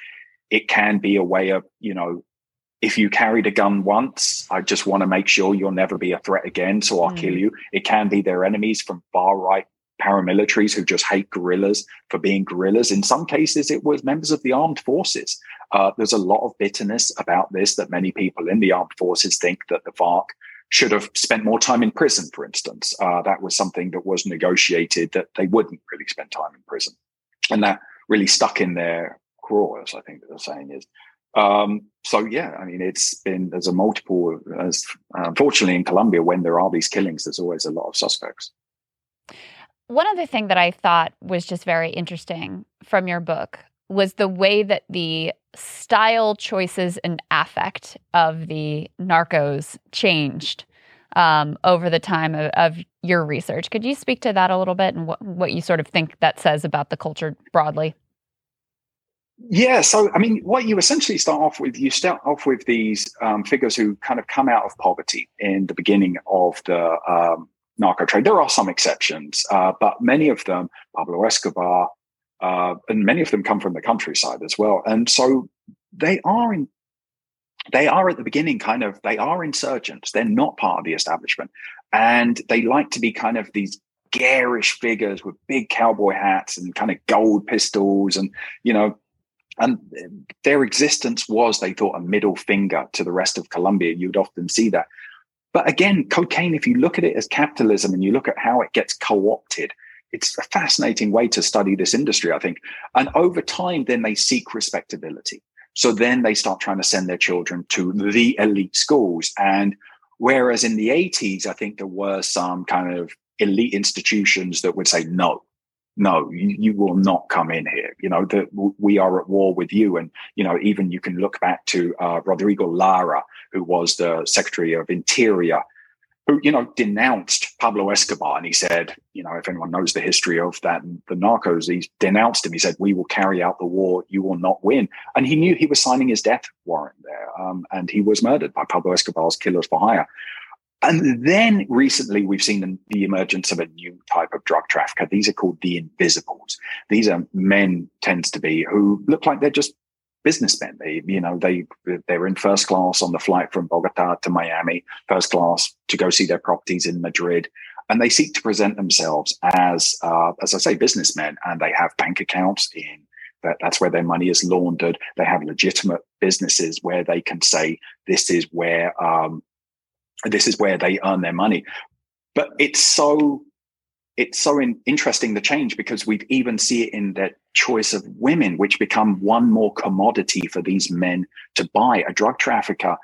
it can be a way of, you know, if you carried a gun once, I just want to make sure you'll never be a threat again, so I'll kill you. It can be their enemies from far-right paramilitaries who just hate guerrillas for being guerrillas. In some cases, it was members of the armed forces. There's a lot of bitterness about this, that many people in the armed forces think that the FARC should have spent more time in prison, for instance. That was something that was negotiated, that they wouldn't really spend time in prison. And that really stuck in their craw, as I think the saying is. So, yeah, I mean, there's a multiple, unfortunately in Colombia, when there are these killings, there's always a lot of suspects. One other thing that I thought was just very interesting from your book was the way that the style choices and affect of the narcos changed over the time of your research. Could you speak to that a little bit and what you sort of think that says about the culture broadly? Yeah. So, I mean, what you essentially start off with these figures who kind of come out of poverty in the beginning of the narco trade. There are some exceptions, but many of them, Pablo Escobar, and many of them come from the countryside as well. And so they are insurgents. They're not part of the establishment. And they like to be kind of these garish figures with big cowboy hats and kind of gold pistols and, you know, and their existence was, they thought, a middle finger to the rest of Colombia. You'd often see that. But again, cocaine, if you look at it as capitalism and you look at how it gets co-opted, it's a fascinating way to study this industry, I think. And over time, then they seek respectability. So then they start trying to send their children to the elite schools. And whereas in the 80s, I think there were some kind of elite institutions that would say, no, no, you will not come in here. You know, we are at war with you. And, you know, even you can look back to Rodrigo Lara, who was the Secretary of Interior, who, you know, denounced Pablo Escobar. And he said, you know, if anyone knows the history of that, the narcos, he denounced him. He said, we will carry out the war. You will not win. And he knew he was signing his death warrant there. And he was murdered by Pablo Escobar's killers for hire. And then recently we've seen the emergence of a new type of drug trafficker. These are called the invisibles. These are men, tends to be, who look like they're just businessmen. They, you know, they're in first class on the flight from Bogota to Miami, first class to go see their properties in Madrid. And they seek to present themselves as I say, businessmen. And they have bank accounts in that. That's where their money is laundered. They have legitimate businesses where they can say, this is where they earn their money. But it's so interesting, the change, because we even see it in their choice of women, which become one more commodity for these men to buy. A drug trafficker,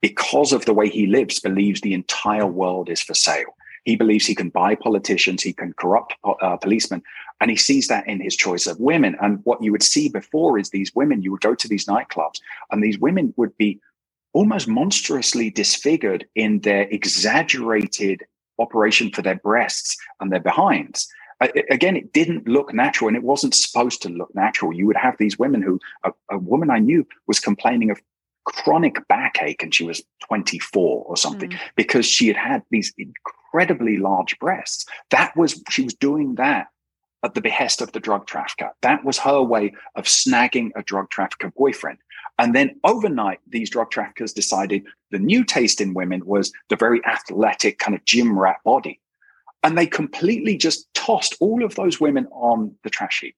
because of the way he lives, believes the entire world is for sale. He believes he can buy politicians, he can corrupt policemen, and he sees that in his choice of women. And what you would see before is these women, you would go to these nightclubs, and these women would be almost monstrously disfigured in their exaggerated operation for their breasts and their behinds. Again, it didn't look natural, and it wasn't supposed to look natural. You would have these women who, a woman I knew was complaining of chronic backache, and she was 24 or something, because she had had these incredibly large breasts. She was doing that at the behest of the drug trafficker. That was her way of snagging a drug trafficker boyfriend. And then overnight, these drug traffickers decided the new taste in women was the very athletic kind of gym rat body. And they completely just tossed all of those women on the trash heap.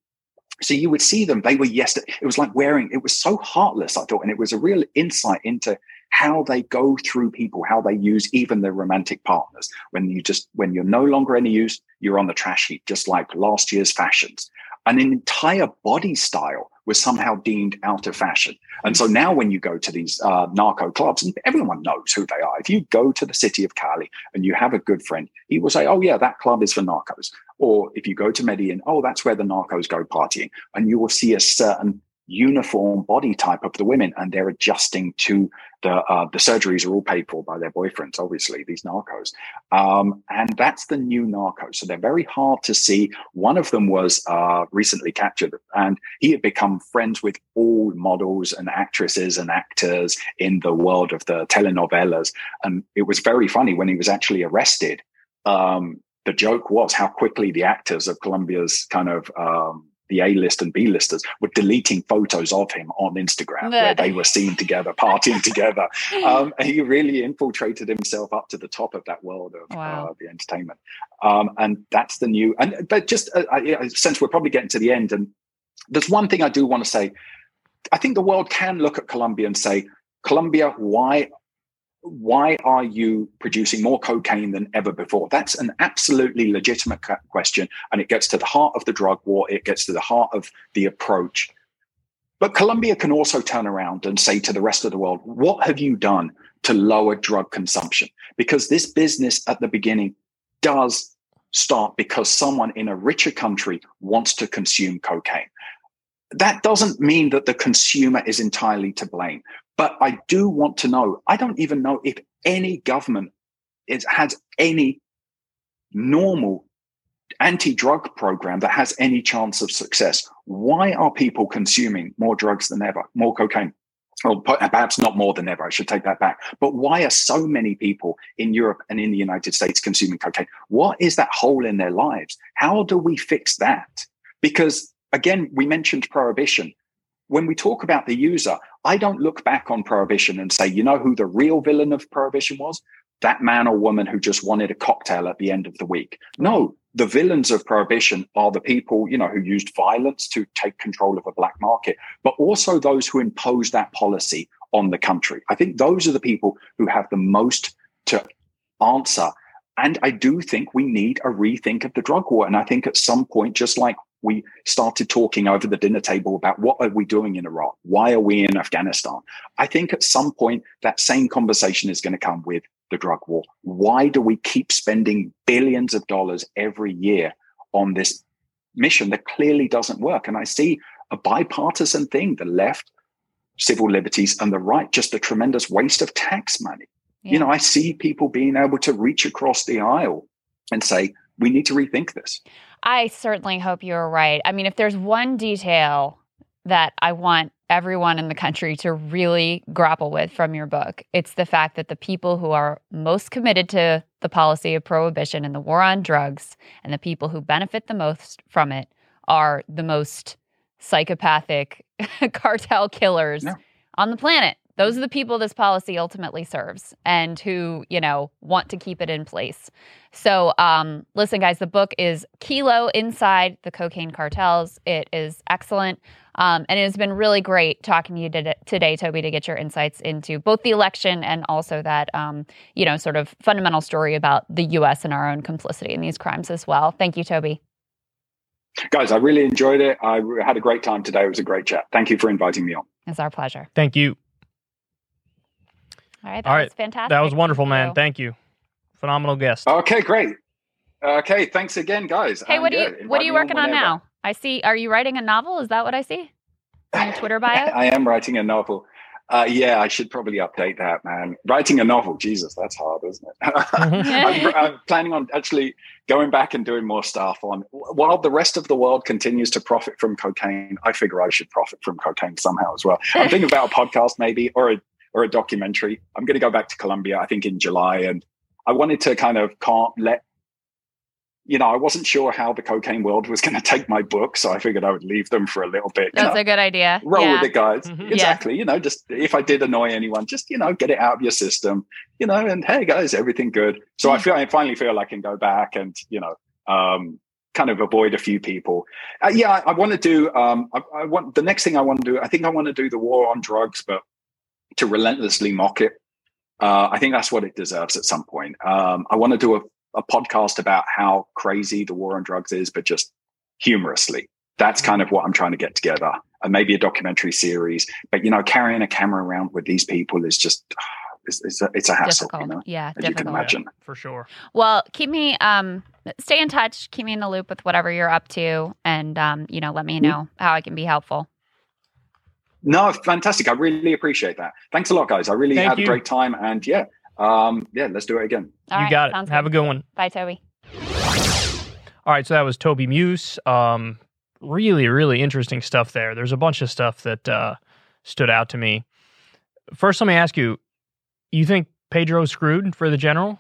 So you would see them. It was like it was so heartless, I thought. And it was a real insight into how they go through people, how they use even their romantic partners. When you're no longer any use, you're on the trash heap, just like last year's fashions. And an entire body style was somehow deemed out of fashion. And so now when you go to these narco clubs, and everyone knows who they are. If you go to the city of Cali and you have a good friend, he will say, oh, yeah, that club is for narcos. Or if you go to Medellin, oh, that's where the narcos go partying. And you will see a certain uniform body type of the women, and they're adjusting to the surgeries are all paid for by their boyfriends, obviously, these narcos. And that's the new narco. So they're very hard to see. One of them was recently captured, and he had become friends with all models and actresses and actors in the world of the telenovelas. And it was very funny when he was actually arrested. The joke was how quickly the actors of Colombia's kind of the A-list and B-listers were deleting photos of him on Instagram where they were seen together, partying together. He really infiltrated himself up to the top of that world of the entertainment. And that's the new, but just since we're probably getting to the end, and there's one thing I do want to say. I think the world can look at Colombia and say, Colombia, why are you producing more cocaine than ever before? That's an absolutely legitimate question, and it gets to the heart of the drug war. It gets to the heart of the approach. But Colombia can also turn around and say to the rest of the world, what have you done to lower drug consumption? Because this business at the beginning does start because someone in a richer country wants to consume cocaine. That doesn't mean that the consumer is entirely to blame. But I do want to know, I don't even know if any government has any normal anti-drug program that has any chance of success. Why are people consuming more drugs than ever, more cocaine? Well, perhaps not more than ever, I should take that back. But why are so many people in Europe and in the United States consuming cocaine? What is that hole in their lives? How do we fix that? Because, again, we mentioned prohibition. When we talk about the user, I don't look back on prohibition and say, you know who the real villain of prohibition was? That man or woman who just wanted a cocktail at the end of the week. No, the villains of prohibition are the people, you know, who used violence to take control of a black market, but also those who imposed that policy on the country. I think those are the people who have the most to answer. And I do think we need a rethink of the drug war. And I think at some point, just like we started talking over the dinner table about what are we doing in Iraq? Why are we in Afghanistan? I think at some point that same conversation is going to come with the drug war. Why do we keep spending billions of dollars every year on this mission that clearly doesn't work. And I see a bipartisan thing, the left, civil liberties, and the right, just a tremendous waste of tax money. Yeah. You know, I see people being able to reach across the aisle and say, we need to rethink this. I certainly hope you're right. I mean, if there's one detail that I want everyone in the country to really grapple with from your book, it's the fact that the people who are most committed to the policy of prohibition and the war on drugs and the people who benefit the most from it are the most psychopathic cartel killers on the planet. Those are the people this policy ultimately serves and who, you know, want to keep it in place. So listen, guys, the book is Kilo, Inside the Cocaine Cartels. It is excellent. And it has been really great talking to you today, Toby, to get your insights into both the election and also that, you know, sort of fundamental story about the U.S. and our own complicity in these crimes as well. Thank you, Toby. Guys, I really enjoyed it. I had a great time today. It was a great chat. Thank you for inviting me on. It's our pleasure. Thank you. All right, that was fantastic. That was wonderful, man. Thank you. Phenomenal guest. Okay, great. Okay, thanks again, guys. Hey, what are you working on now? I see, are you writing a novel? Is that what I see on your Twitter bio? I am writing a novel. Yeah, I should probably update that, man. Writing a novel, Jesus, that's hard, isn't it? I'm planning on actually going back and doing more stuff on, while the rest of the world continues to profit from cocaine, I figure I should profit from cocaine somehow as well. I'm thinking about a podcast maybe, or a documentary. I'm going to go back to Colombia, I think in July. And I wanted to kind of I wasn't sure how the cocaine world was going to take my book. So I figured I would leave them for a little bit. That's a good idea. Roll with it, guys. Mm-hmm. Exactly. Yeah. You know, just if I did annoy anyone, just, you know, get it out of your system, you know, and hey guys, everything good. So I finally feel I can go back and, you know, kind of avoid a few people. I want to do, I want the next thing I want to do, I think I want to do the war on drugs, but to relentlessly mock it. I think that's what it deserves at some point. I want to do a podcast about how crazy the war on drugs is, but just humorously. That's kind of what I'm trying to get together. And maybe a documentary series. But, you know, carrying a camera around with these people is just... It's a hassle, difficult. You know? Yeah, as you can imagine. Yeah, for sure. Well, keep me, stay in touch. Keep me in the loop with whatever you're up to. And, you know, let me know how I can be helpful. No, fantastic. I really appreciate that. Thanks a lot, guys. I really had a great time. And let's do it again. You got it. Have a good one. Bye, Toby. All right. So that was Toby Muse. Really, really interesting stuff there. There's a bunch of stuff that stood out to me. First, let me ask you, you think Pedro's screwed for the general?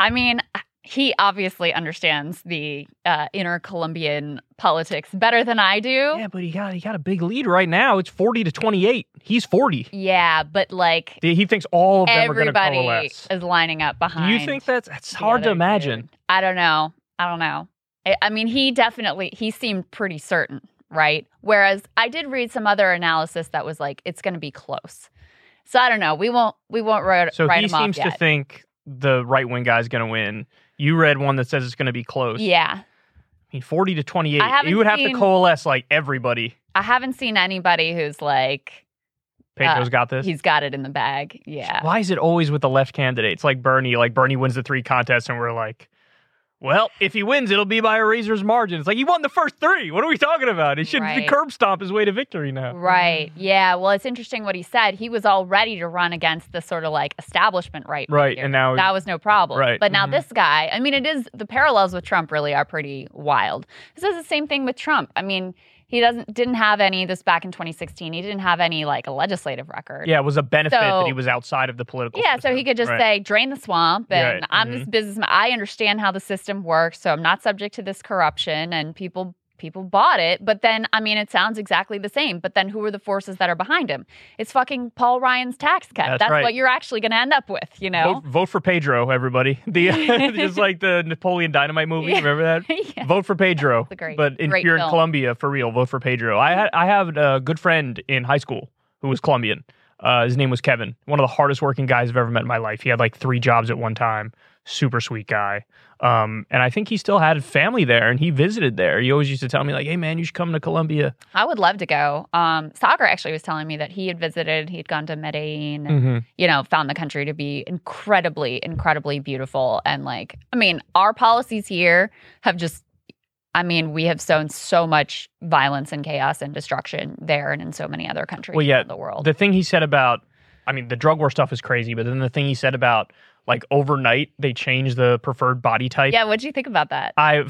I mean... He obviously understands the inner Colombian politics better than I do. Yeah, but he got a big lead right now. It's 40-28. He's 40. Yeah, but like... He thinks all of them are going to coalesce. Everybody is lining up behind. You think that's hard to imagine? Dude. I don't know. I mean, he seemed pretty certain, right? Whereas I did read some other analysis that was like, it's going to be close. So I don't know. We won't write him off yet. So he seems to think the right-wing guy's going to win. You read one that says it's going to be close. Yeah. I mean, 40-28. You would have to coalesce, like, everybody. I haven't seen anybody who's like... Pedro's got this? He's got it in the bag. Yeah. Why is it always with the left candidates? Like Bernie. Like, Bernie wins the 3 contests, and we're like, well, if he wins, it'll be by a razor's margin. It's like, he won the first 3. What are we talking about? He should curb stomp his way to victory now. Right. Yeah. Well, it's interesting what he said. He was all ready to run against the sort of, like, establishment right. Right. And now... That was no problem. Right. But now this guy... I mean, it is... The parallels with Trump really are pretty wild. This is the same thing with Trump. I mean... He didn't have any, this back in 2016, he didn't have any, like, a legislative record. Yeah, it was a benefit that he was outside of the political system. So he could just say, drain the swamp, and I'm this businessman. I understand how the system works, so I'm not subject to this corruption, and people bought it. But then, I mean, it sounds exactly the same, but then who are the forces that are behind him? It's fucking Paul Ryan's tax cut. That's what you're actually going to end up with, you know? Vote for Pedro, everybody. Just like the Napoleon Dynamite movie, remember that? Yeah. Vote for Pedro. But in Colombia, for real, vote for Pedro. I have a good friend in high school who was Colombian. His name was Kevin. One of the hardest working guys I've ever met in my life. He had like 3 jobs at one time. Super sweet guy. And I think he still had family there and he visited there. He always used to tell me like, hey man, you should come to Colombia. I would love to go. Sagar actually was telling me that he had visited, he'd gone to Medellin, and, you know, found the country to be incredibly, incredibly beautiful. And like, I mean, our policies here have just I mean, we have sown so much violence and chaos and destruction there and in so many other countries in the world. The thing he said about, I mean, the drug war stuff is crazy, but then the thing he said about, like, overnight they changed the preferred body type. Yeah, what do you think about that? I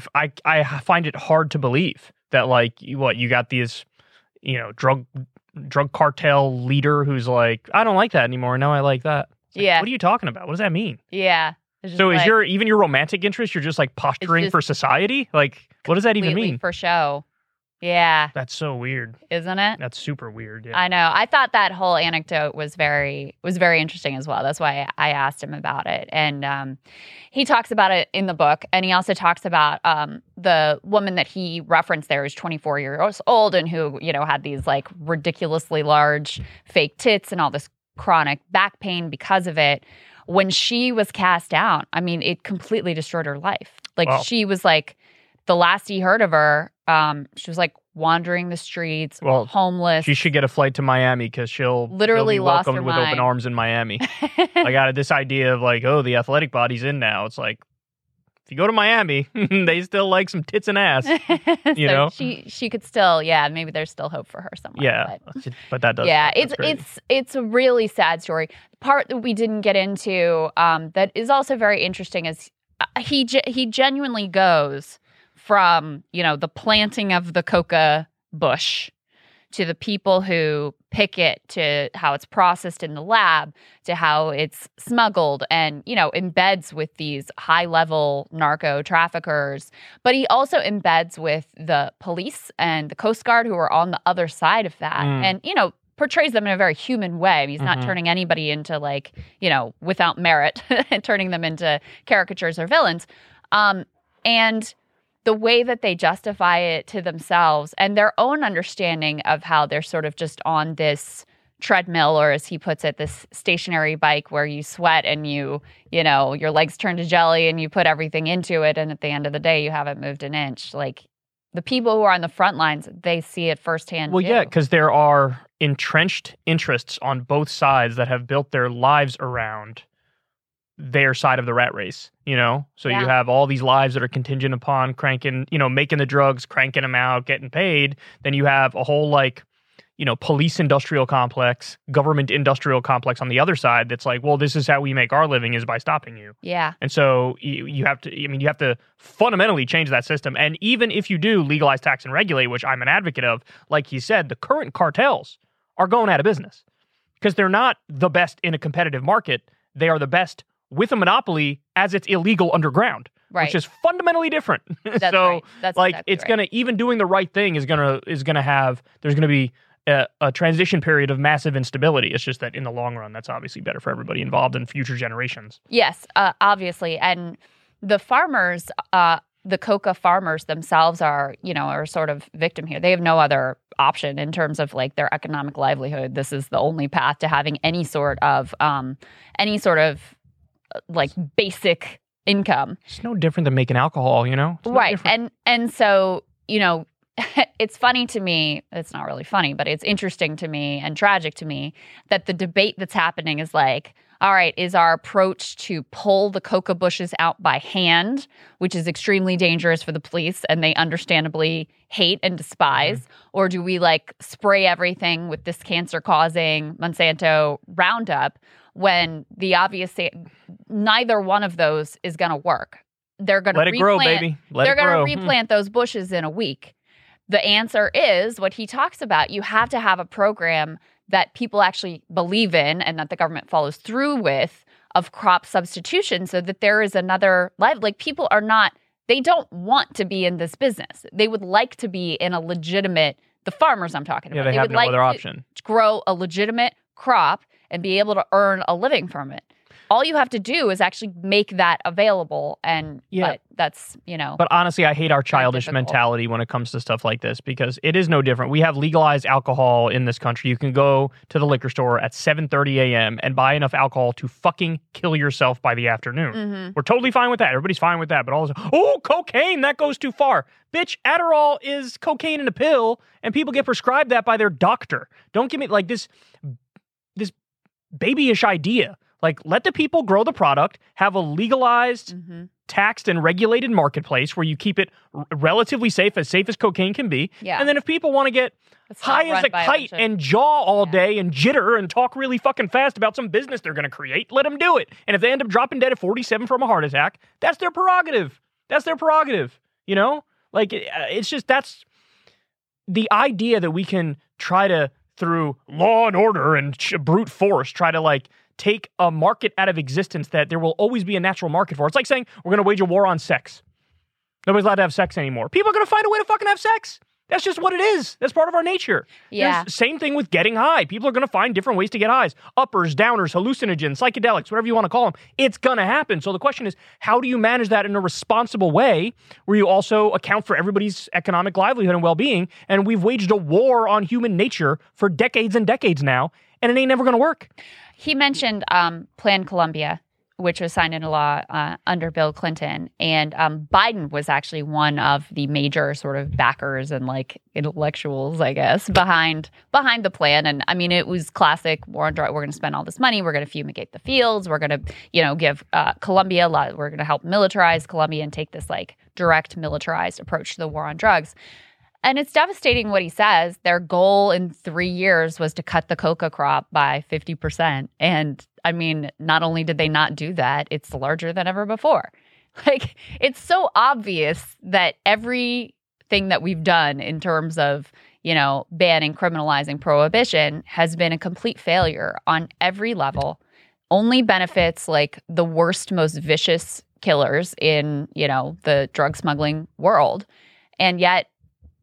find it hard to believe that, like, you got these, you know, drug cartel leader who's like, I don't like that anymore. Now I like that. Like, yeah. What are you talking about? What does that mean? Yeah. So is your romantic interest, you're just like posturing for society? Like, what does that even mean? For show. Yeah. That's so weird. Isn't it? That's super weird. Yeah. I know. I thought that whole anecdote was very interesting as well. That's why I asked him about it. And he talks about it in the book. And he also talks about the woman that he referenced there who's 24 years old and who, you know, had these like ridiculously large fake tits and all this chronic back pain because of it. When she was cast out, I mean, it completely destroyed her life. Like, wow. She was like, the last he heard of her, she was like wandering the streets, homeless. She should get a flight to Miami because she'll literally be welcomed with open arms in Miami. Like, out of this idea of like, oh, the athletic body's in now. It's like, if you go to Miami, they still like some tits and ass, you know? She could still, maybe there's still hope for her somewhere. Yeah, but that does. Yeah, it's a really sad story. The part that we didn't get into that is also very interesting is he genuinely goes from, you know, the planting of the coca bush to the people who pick it, to how it's processed in the lab, to how it's smuggled and, you know, embeds with these high-level narco traffickers. But he also embeds with the police and the Coast Guard who are on the other side of that and, you know, portrays them in a very human way. He's not turning anybody into, like, you know, without merit and turning them into caricatures or villains. And the way that they justify it to themselves and their own understanding of how they're sort of just on this treadmill, or as he puts it, this stationary bike where you sweat and you know, your legs turn to jelly and you put everything into it. And at the end of the day, you haven't moved an inch. Like, the people who are on the front lines, they see it firsthand. Well, yeah, because there are entrenched interests on both sides that have built their lives around their side of the rat race, you know? So you have all these lives that are contingent upon cranking, you know, making the drugs, cranking them out, getting paid. Then you have a whole, like, you know, police industrial complex, government industrial complex on the other side that's like, well, this is how we make our living, is by stopping you. Yeah. And so you have to, I mean, you have to fundamentally change that system. And even if you do legalize, tax, and regulate, which I'm an advocate of, like he said, the current cartels are going out of business because they're not the best in a competitive market. They are the best with a monopoly as it's illegal underground, which is fundamentally different. That's so, right. That's like, exactly it's right. Gonna, even doing the right thing is gonna have, there's gonna be a transition period of massive instability. It's just that in the long run, that's obviously better for everybody involved and future generations. Yes, obviously, and the farmers, the coca farmers themselves are, you know, are sort of victim here. They have no other option in terms of, like, their economic livelihood. This is the only path to having any sort of like basic income. It's no different than making alcohol, you know? Right. And so, you know, it's funny to me. It's not really funny, but it's interesting to me and tragic to me that the debate that's happening is like, all right, is our approach to pull the coca bushes out by hand, which is extremely dangerous for the police and they understandably hate and despise, or do we, like, spray everything with this cancer-causing Monsanto Roundup when the obvious, neither one of those is going to work? They're going to let it grow, baby. They're going to replant those bushes in a week. The answer is what he talks about. You have to have a program that people actually believe in and that the government follows through with, of crop substitution, so that there is another life. Like, people are not, they don't want to be in this business. They would like to be in a legitimate, the farmers I'm talking about. They have no other option. To grow a legitimate crop and be able to earn a living from it. All you have to do is actually make that available, and but that's, you know. But honestly, I hate our childish mentality when it comes to stuff like this, because it is no different. We have legalized alcohol in this country. You can go to the liquor store at 7:30 a.m. and buy enough alcohol to fucking kill yourself by the afternoon. We're totally fine with that. Everybody's fine with that. But all of a sudden, oh, cocaine, that goes too far. Bitch, Adderall is cocaine in a pill, and people get prescribed that by their doctor. Don't give me, like, this babyish idea. Like, let the people grow the product, have a legalized, taxed, and regulated marketplace where you keep it relatively safe as cocaine can be. Yeah. And then if people want to get high as a kite and jaw all day and jitter and talk really fucking fast about some business they're going to create, let them do it. And if they end up dropping dead at 47 from a heart attack, that's their prerogative. That's their prerogative, you know? Like, it's just, that's the idea that we can try to, through law and order and brute force, try to, like, take a market out of existence that there will always be a natural market for. It's like saying, we're going to wage a war on sex. Nobody's allowed to have sex anymore. People are going to find a way to fucking have sex. That's just what it is. That's part of our nature. Yeah. Same thing with getting high. People are going to find different ways to get highs. Uppers, downers, hallucinogens, psychedelics, whatever you want to call them. It's going to happen. So the question is, how do you manage that in a responsible way where you also account for everybody's economic livelihood and well-being? And we've waged a war on human nature for decades and decades now, and it ain't never going to work. He mentioned Plan Colombia, which was signed into law under Bill Clinton. And Biden was actually one of the major sort of backers and, like, intellectuals, I guess, behind the plan. And I mean, it was classic war on drugs. We're going to spend all this money. We're going to fumigate the fields. We're going to, you know, give Colombia a lot. We're going to help militarize Colombia and take this, like, direct militarized approach to the war on drugs. And it's devastating what he says. Their goal in 3 years was to cut the coca crop by 50%. And I mean, not only did they not do that, it's larger than ever before. Like, it's so obvious that everything that we've done in terms of, you know, banning, criminalizing, prohibition has been a complete failure on every level. Only benefits, like, the worst, most vicious killers in, you know, the drug smuggling world. And yet,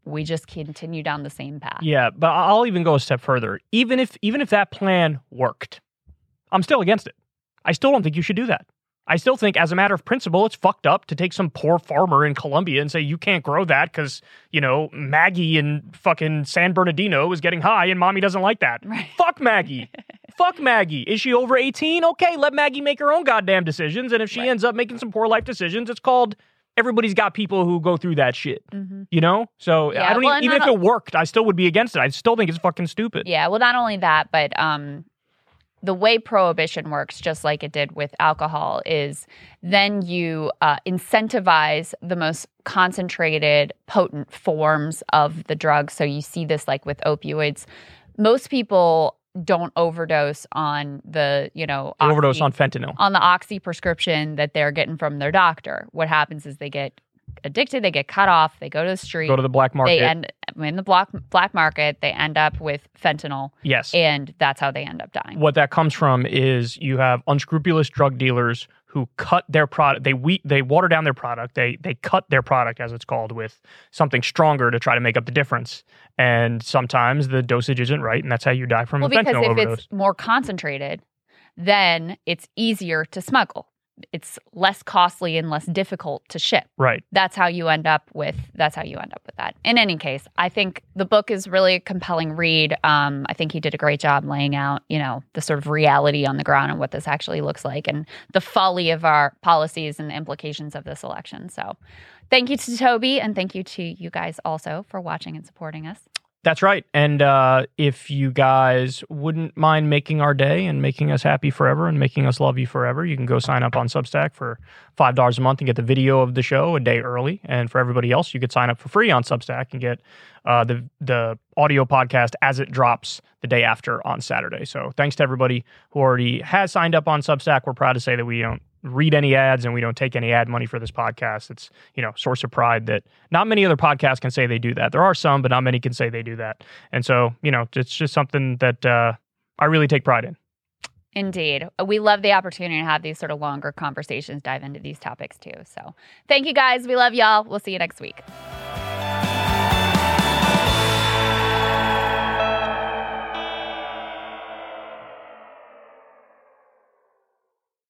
we just continue down the same path. Yeah, but I'll even go a step further. Even if that plan worked, I'm still against it. I still don't think you should do that. I still think, as a matter of principle, it's fucked up to take some poor farmer in Colombia and say, you can't grow that because, you know, Maggie in fucking San Bernardino is getting high and mommy doesn't like that. Right. Fuck Maggie. Fuck Maggie. Is she over 18? Okay, let Maggie make her own goddamn decisions. And if she ends up making some poor life decisions, it's called... Everybody's got people who go through that shit, you know? So yeah, I don't even if it worked, I still would be against it. I still think it's fucking stupid. Yeah, well, not only that, but the way prohibition works, just like it did with alcohol, is then you incentivize the most concentrated, potent forms of the drug. So you see this, like, with opioids. Most people don't overdose on the, you know, overdose on fentanyl, on the oxy prescription that they're getting from their doctor. What happens is they get addicted, they get cut off, they go to the street, go to the black market. They end in the black market. They end up with fentanyl. Yes, and that's how they end up dying. What that comes from is you have unscrupulous drug dealers who cut their product. They water down their product. They cut their product, as it's called, with something stronger to try to make up the difference. And sometimes the dosage isn't right, and that's how you die from a fentanyl overdose. Because if it's more concentrated, then it's easier to smuggle. It's less costly and less difficult to ship. Right. That's how you end up with that. In any case, I think the book is really a compelling read. I think he did a great job laying out, you know, the sort of reality on the ground and what this actually looks like and the folly of our policies and the implications of this election. So thank you to Toby, and thank you to you guys also for watching and supporting us. That's right. And if you guys wouldn't mind making our day and making us happy forever and making us love you forever, you can go sign up on Substack for $5 a month and get the video of the show a day early. And for everybody else, you could sign up for free on Substack and get the audio podcast as it drops the day after on Saturday. So thanks to everybody who already has signed up on Substack. We're proud to say that we don't read any ads and we don't take any ad money for this podcast. It's, you know, source of pride that not many other podcasts can say they do that. There are some, but not many can say they do that. And so, you know, it's just something that I really take pride in. Indeed. We love the opportunity to have these sort of longer conversations, dive into these topics too. So thank you guys. We love y'all. We'll see you next week.